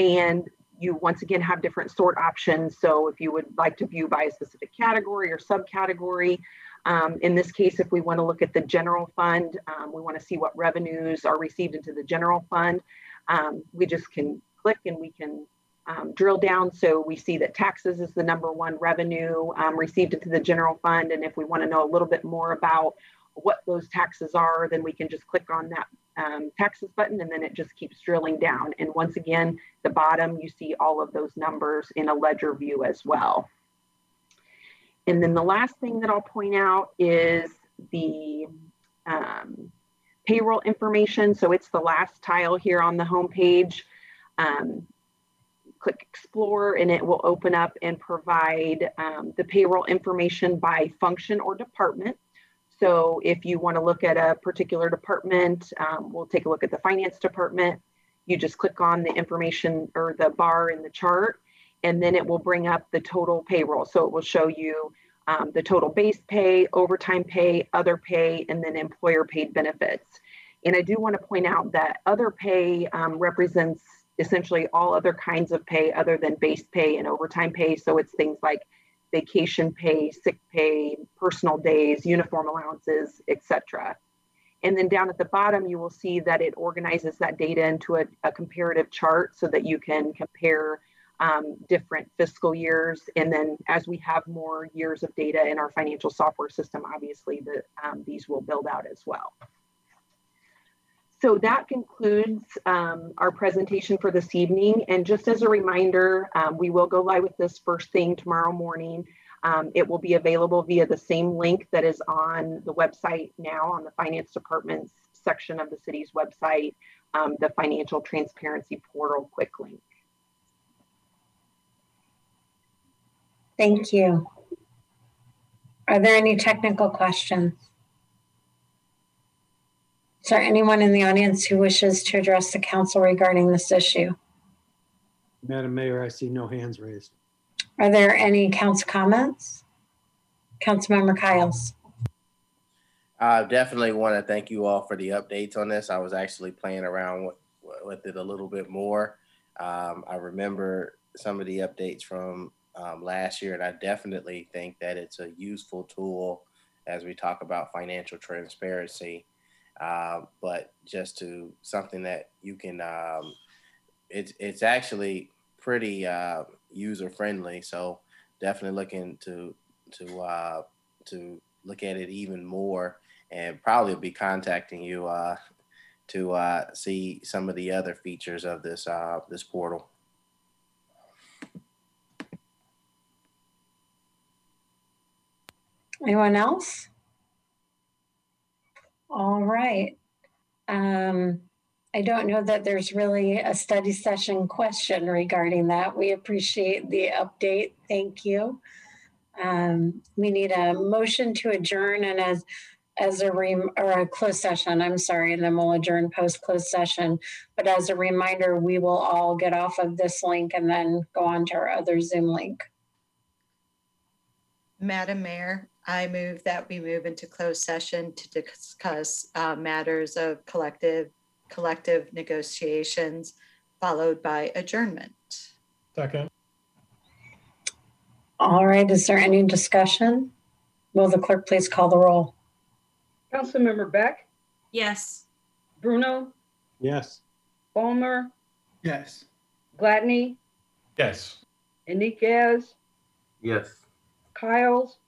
And you once again have different sort options. So if you would like to view by a specific category or subcategory, in this case, if we want to look at the general fund, we want to see what revenues are received into the general fund. We just can click and we can drill down, so we see that taxes is the #1 revenue received into the general fund, and if we want to know a little bit more about what those taxes are, then we can just click on that taxes button, and then it just keeps drilling down. And once again, the bottom, you see all of those numbers in a ledger view as well. And then the last thing that I'll point out is the payroll information. So it's the last tile here on the home page. Click explore and it will open up and provide the payroll information by function or department. So if you want to look at a particular department, we'll take a look at the finance department. You just click on the information or the bar in the chart, and then it will bring up the total payroll. So it will show you the total base pay, overtime pay, other pay, and then employer paid benefits. And I do want to point out that other pay represents essentially all other kinds of pay other than base pay and overtime pay. So it's things like vacation pay, sick pay, personal days, uniform allowances, etc. And then down at the bottom, you will see that it organizes that data into a comparative chart so that you can compare different fiscal years. And then as we have more years of data in our financial software system, obviously the, these will build out as well. So that concludes our presentation for this evening. And just as a reminder, we will go live with this first thing tomorrow morning. It will be available via the same link that is on the website now, on the finance department's section of the city's website, the financial transparency portal quick link. Thank you. Are there any technical questions? Is there anyone in the audience who wishes to address the council regarding this issue? Madam Mayor, I see no hands raised. Are there any council comments? Councilmember Kiles. I definitely want to thank you all for the updates on this. I was actually playing around with it a little bit more. I remember some of the updates from last year, and I definitely think that it's a useful tool as we talk about financial transparency. But just to something that you can, it's actually pretty user friendly. So definitely looking to look at it even more, and probably be contacting you to see some of the other features of this this portal. Anyone else? All right. I don't know that there's really a study session question regarding that. We appreciate the update. Thank you. We need a motion to adjourn and a closed session, I'm sorry, and then we'll adjourn post-closed session. But as a reminder, we will all get off of this link and then go on to our other Zoom link. Madam Mayor, I move that we move into closed session to discuss matters of collective negotiations, followed by adjournment. Second. All right, is there any discussion? Will the clerk please call the roll? Councilmember Beck? Yes. Bruno? Yes. Fulmer? Yes. Gladney? Yes. Iniguez? Yes. Kyles?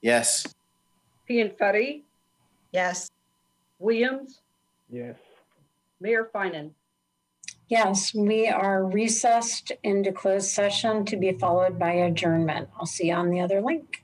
Yes. Pianfetti? Yes. Williams? Yes. Mayor Finan? Yes, we are recessed into closed session to be followed by adjournment. I'll see you on the other link.